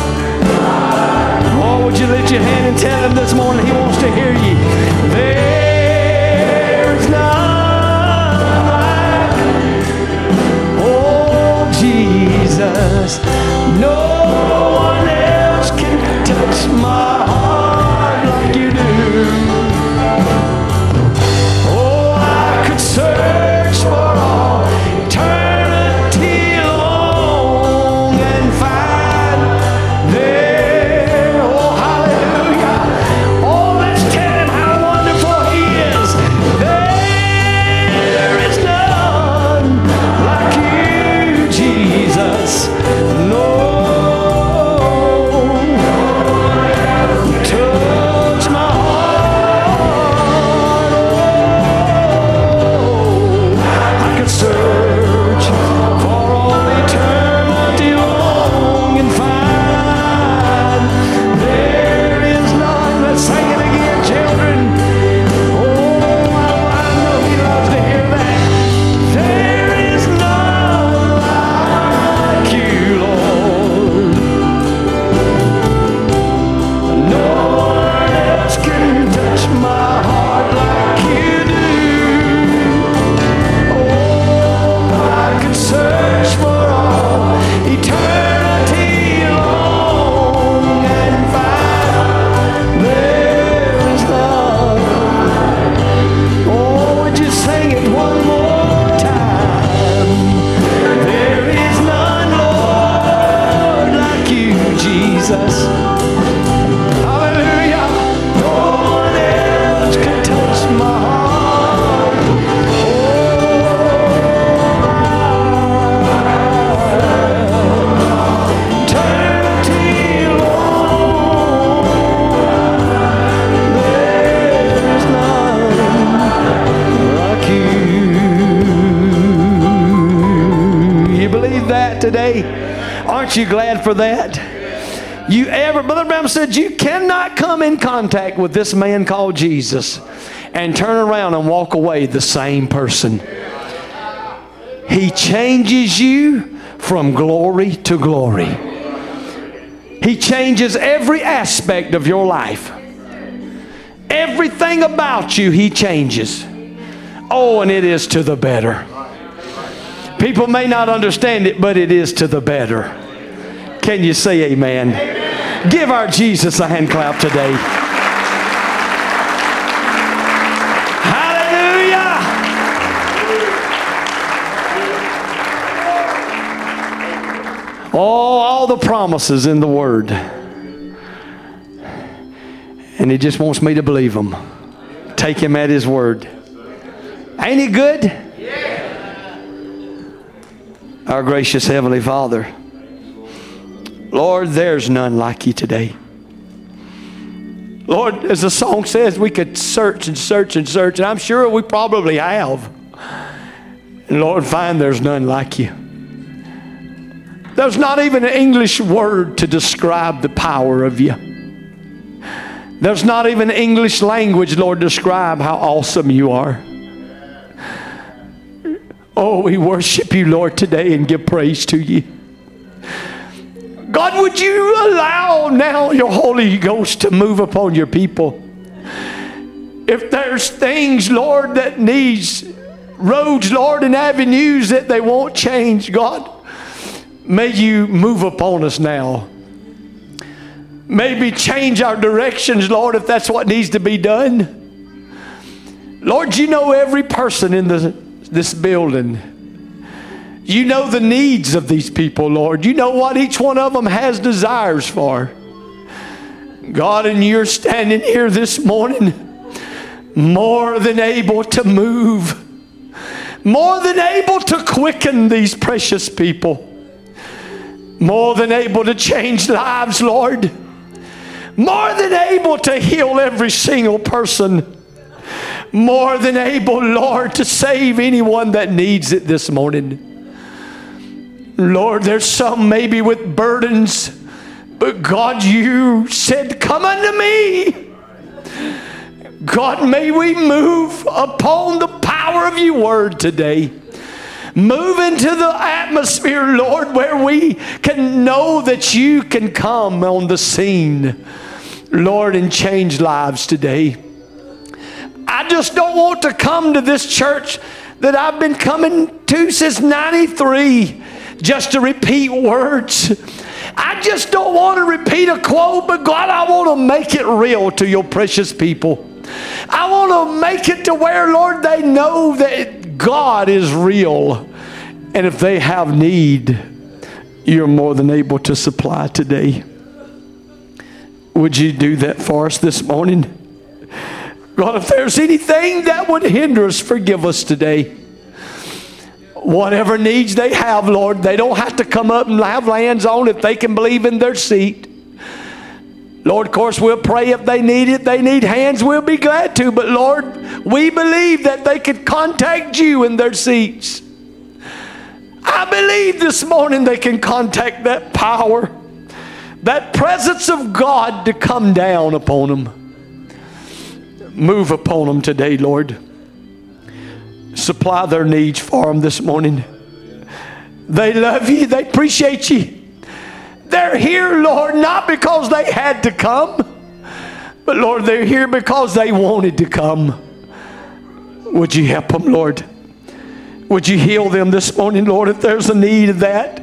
Oh, would you lift your hand and tell him this morning he wants to hear you. There is none like you. Oh, Jesus. No one else can touch my heart like you do. Oh, I could search for all eternity long and find there. Oh, hallelujah. Oh, Jesus. Hallelujah. No one else can touch my heart. Oh, eternity long, there's none like you. You believe that today? Aren't you glad for that? You ever, Brother Branham said, you cannot come in contact with this man called Jesus and turn around and walk away the same person. He changes you from glory to glory. He changes every aspect of your life. Everything about you, he changes. Oh, and it is to the better. People may not understand it, but it is to the better. Can you say amen? Amen. Give our Jesus a hand clap today. Hallelujah. Oh, all the promises in the Word. And he just wants me to believe him. Take him at his word. Ain't he good? Our gracious Heavenly Father, Lord, there's none like you today. Lord, as the song says, we could search and search and search, and I'm sure we probably have. And Lord, find there's none like you. There's not even an English word to describe the power of you. There's not even English language, Lord, to describe how awesome you are. Oh, we worship you, Lord, today and give praise to you. God, would you allow now your Holy Ghost to move upon your people? If there's things, Lord, that needs roads, Lord, and avenues that they won't change, God, may you move upon us now. Maybe change our directions, Lord, if that's what needs to be done. Lord, you know every person in the this building. You know the needs of these people, Lord. You know what each one of them has desires for. God, and you're standing here this morning more than able to move, more than able to quicken these precious people, more than able to change lives, Lord, more than able to heal every single person, more than able, Lord, to save anyone that needs it this morning. Lord, there's some maybe with burdens, but God, you said, come unto me. God, may we move upon the power of your word today. Move into the atmosphere, Lord, where we can know that you can come on the scene, Lord, and change lives today. I just don't want to come to this church that I've been coming to since ninety-three just to repeat words. I just don't want to repeat a quote, but God, I want to make it real to your precious people. I want to make it to where, Lord, they know that God is real. And if they have need, you're more than able to supply today. Would you do that for us this morning? God, if there's anything that would hinder us, forgive us today. Whatever needs they have, Lord, they don't have to come up and have hands on if they can believe in their seat. Lord, of course, we'll pray if they need it. They need hands, we'll be glad to. But, Lord, we believe that they could contact you in their seats. I believe this morning they can contact that power, that presence of God to come down upon them. Move upon them today, Lord. Supply their needs for them this morning. They love you. They appreciate you. They're here, Lord, not because they had to come, but, Lord, they're here because they wanted to come. Would you help them, Lord? Would you heal them this morning, Lord, if there's a need of that?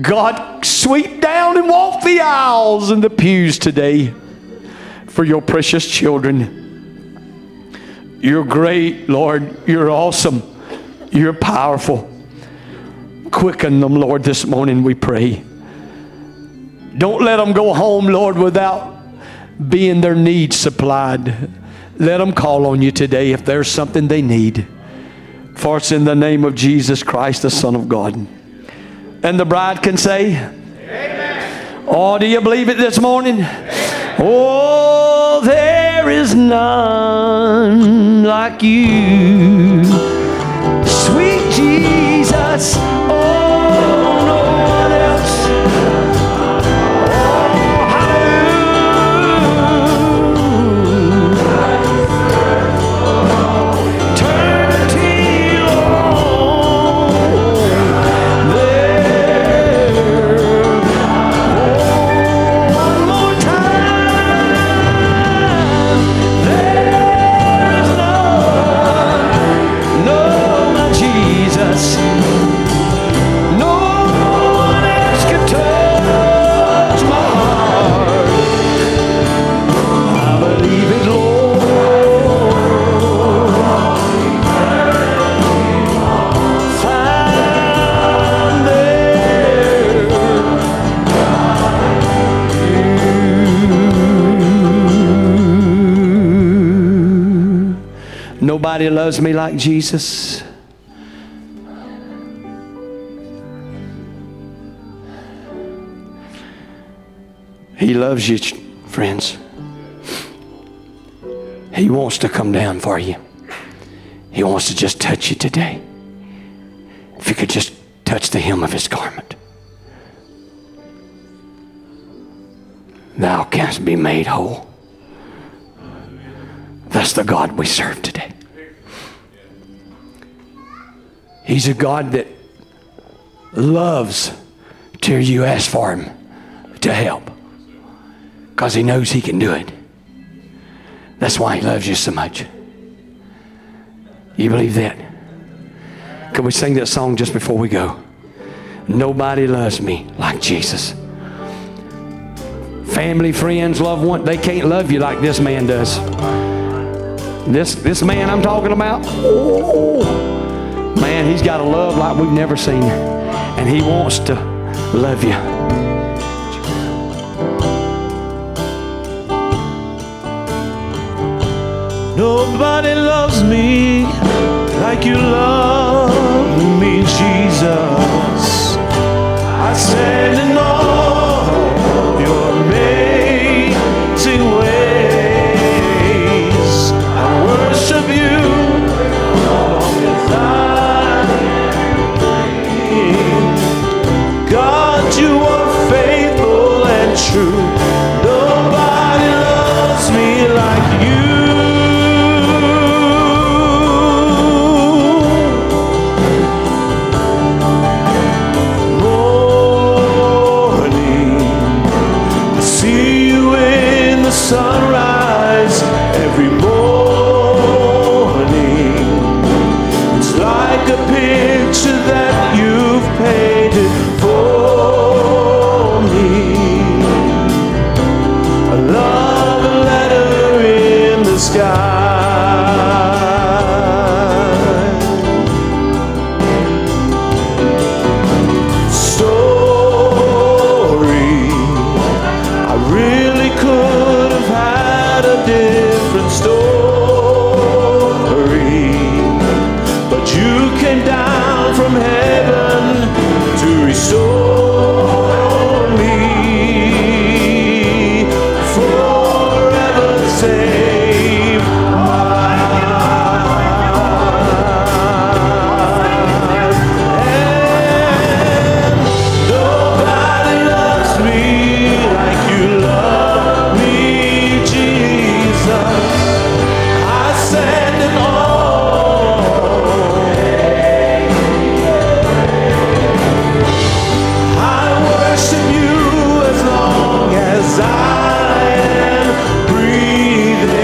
God, sweep down and walk the aisles and the pews today for your precious children. You're great, Lord. You're awesome. You're powerful. Quicken them, Lord, this morning, we pray. Don't let them go home, Lord, without being their needs supplied. Let them call on you today if there's something they need. For it's in the name of Jesus Christ, the Son of God. And the bride can say, Amen. Oh, do you believe it this morning? Amen. Oh, there is none like you, sweet Jesus. Oh, nobody loves me like Jesus. He loves you, friends. He wants to come down for you. He wants to just touch you today. If you could just touch the hem of his garment, thou canst be made whole. That's the God we serve today. He's a God that loves till you ask for him to help, because he knows he can do it. That's why he loves you so much. You believe that? Can we sing that song just before we go? Nobody loves me like Jesus. Family, friends, loved ones, they can't love you like this man does. This, this man I'm talking about, oh, man, he's got a love like we've never seen. And he wants to love you. Nobody loves me like you love me, Jesus. I stand in awe of your amazing ways. I worship you. True. I am breathing.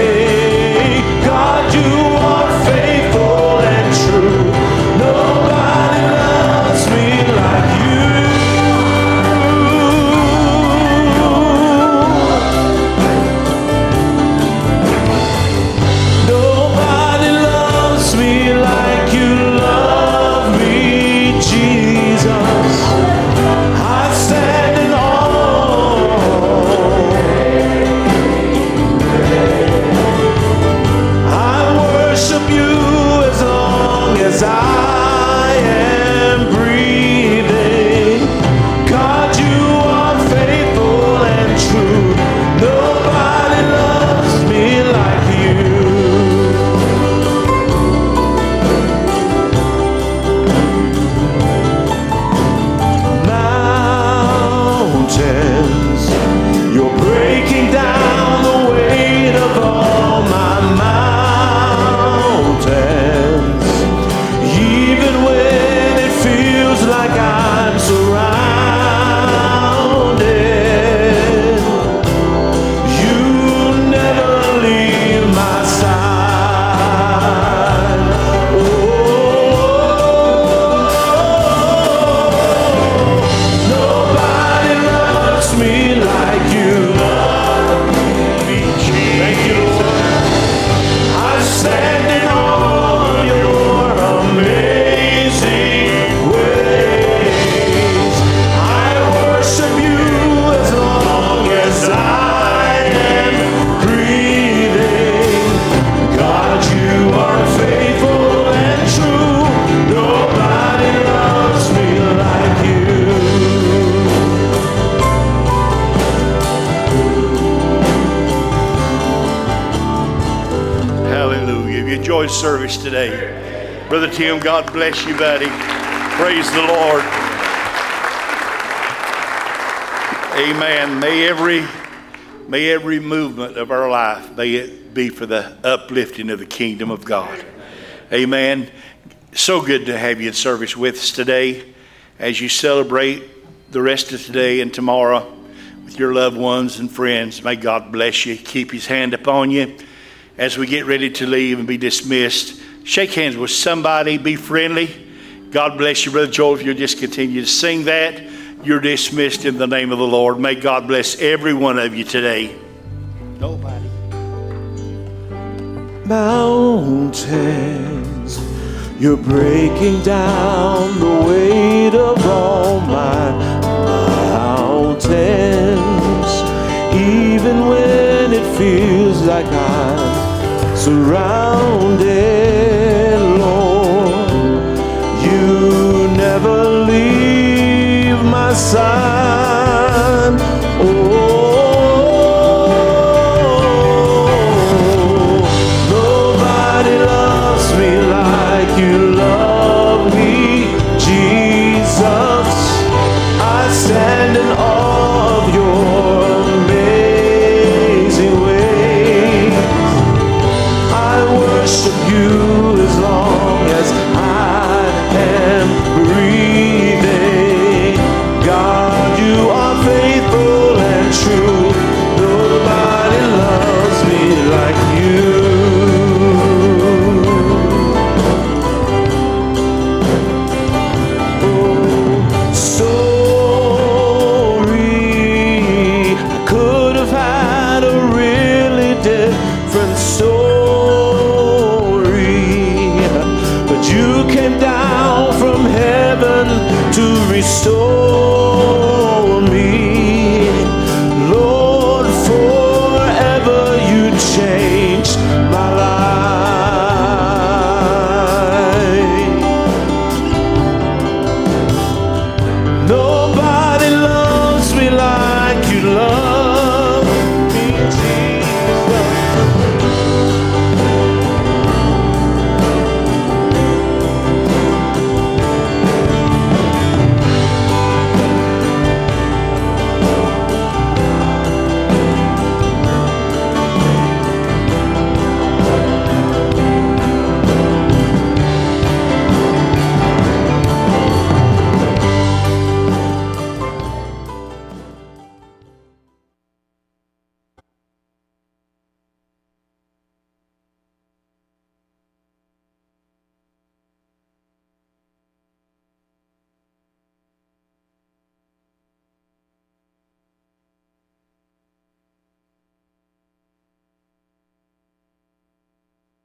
enjoyed service today. Brother Tim, God bless you, buddy. Praise the Lord. Amen. May every, may every movement of our life, may it be for the uplifting of the kingdom of God. Amen. So good to have you in service with us today as you celebrate the rest of today and tomorrow with your loved ones and friends. May God bless you. Keep his hand upon you as we get ready to leave and be dismissed. Shake hands with somebody. Be friendly. God bless you, Brother Joel. If you'll just continue to sing that, you're dismissed in the name of the Lord. May God bless every one of you today. Nobody. Mountains, you're breaking down the weight of all my mountains. Even when it feels like I'm surrounded,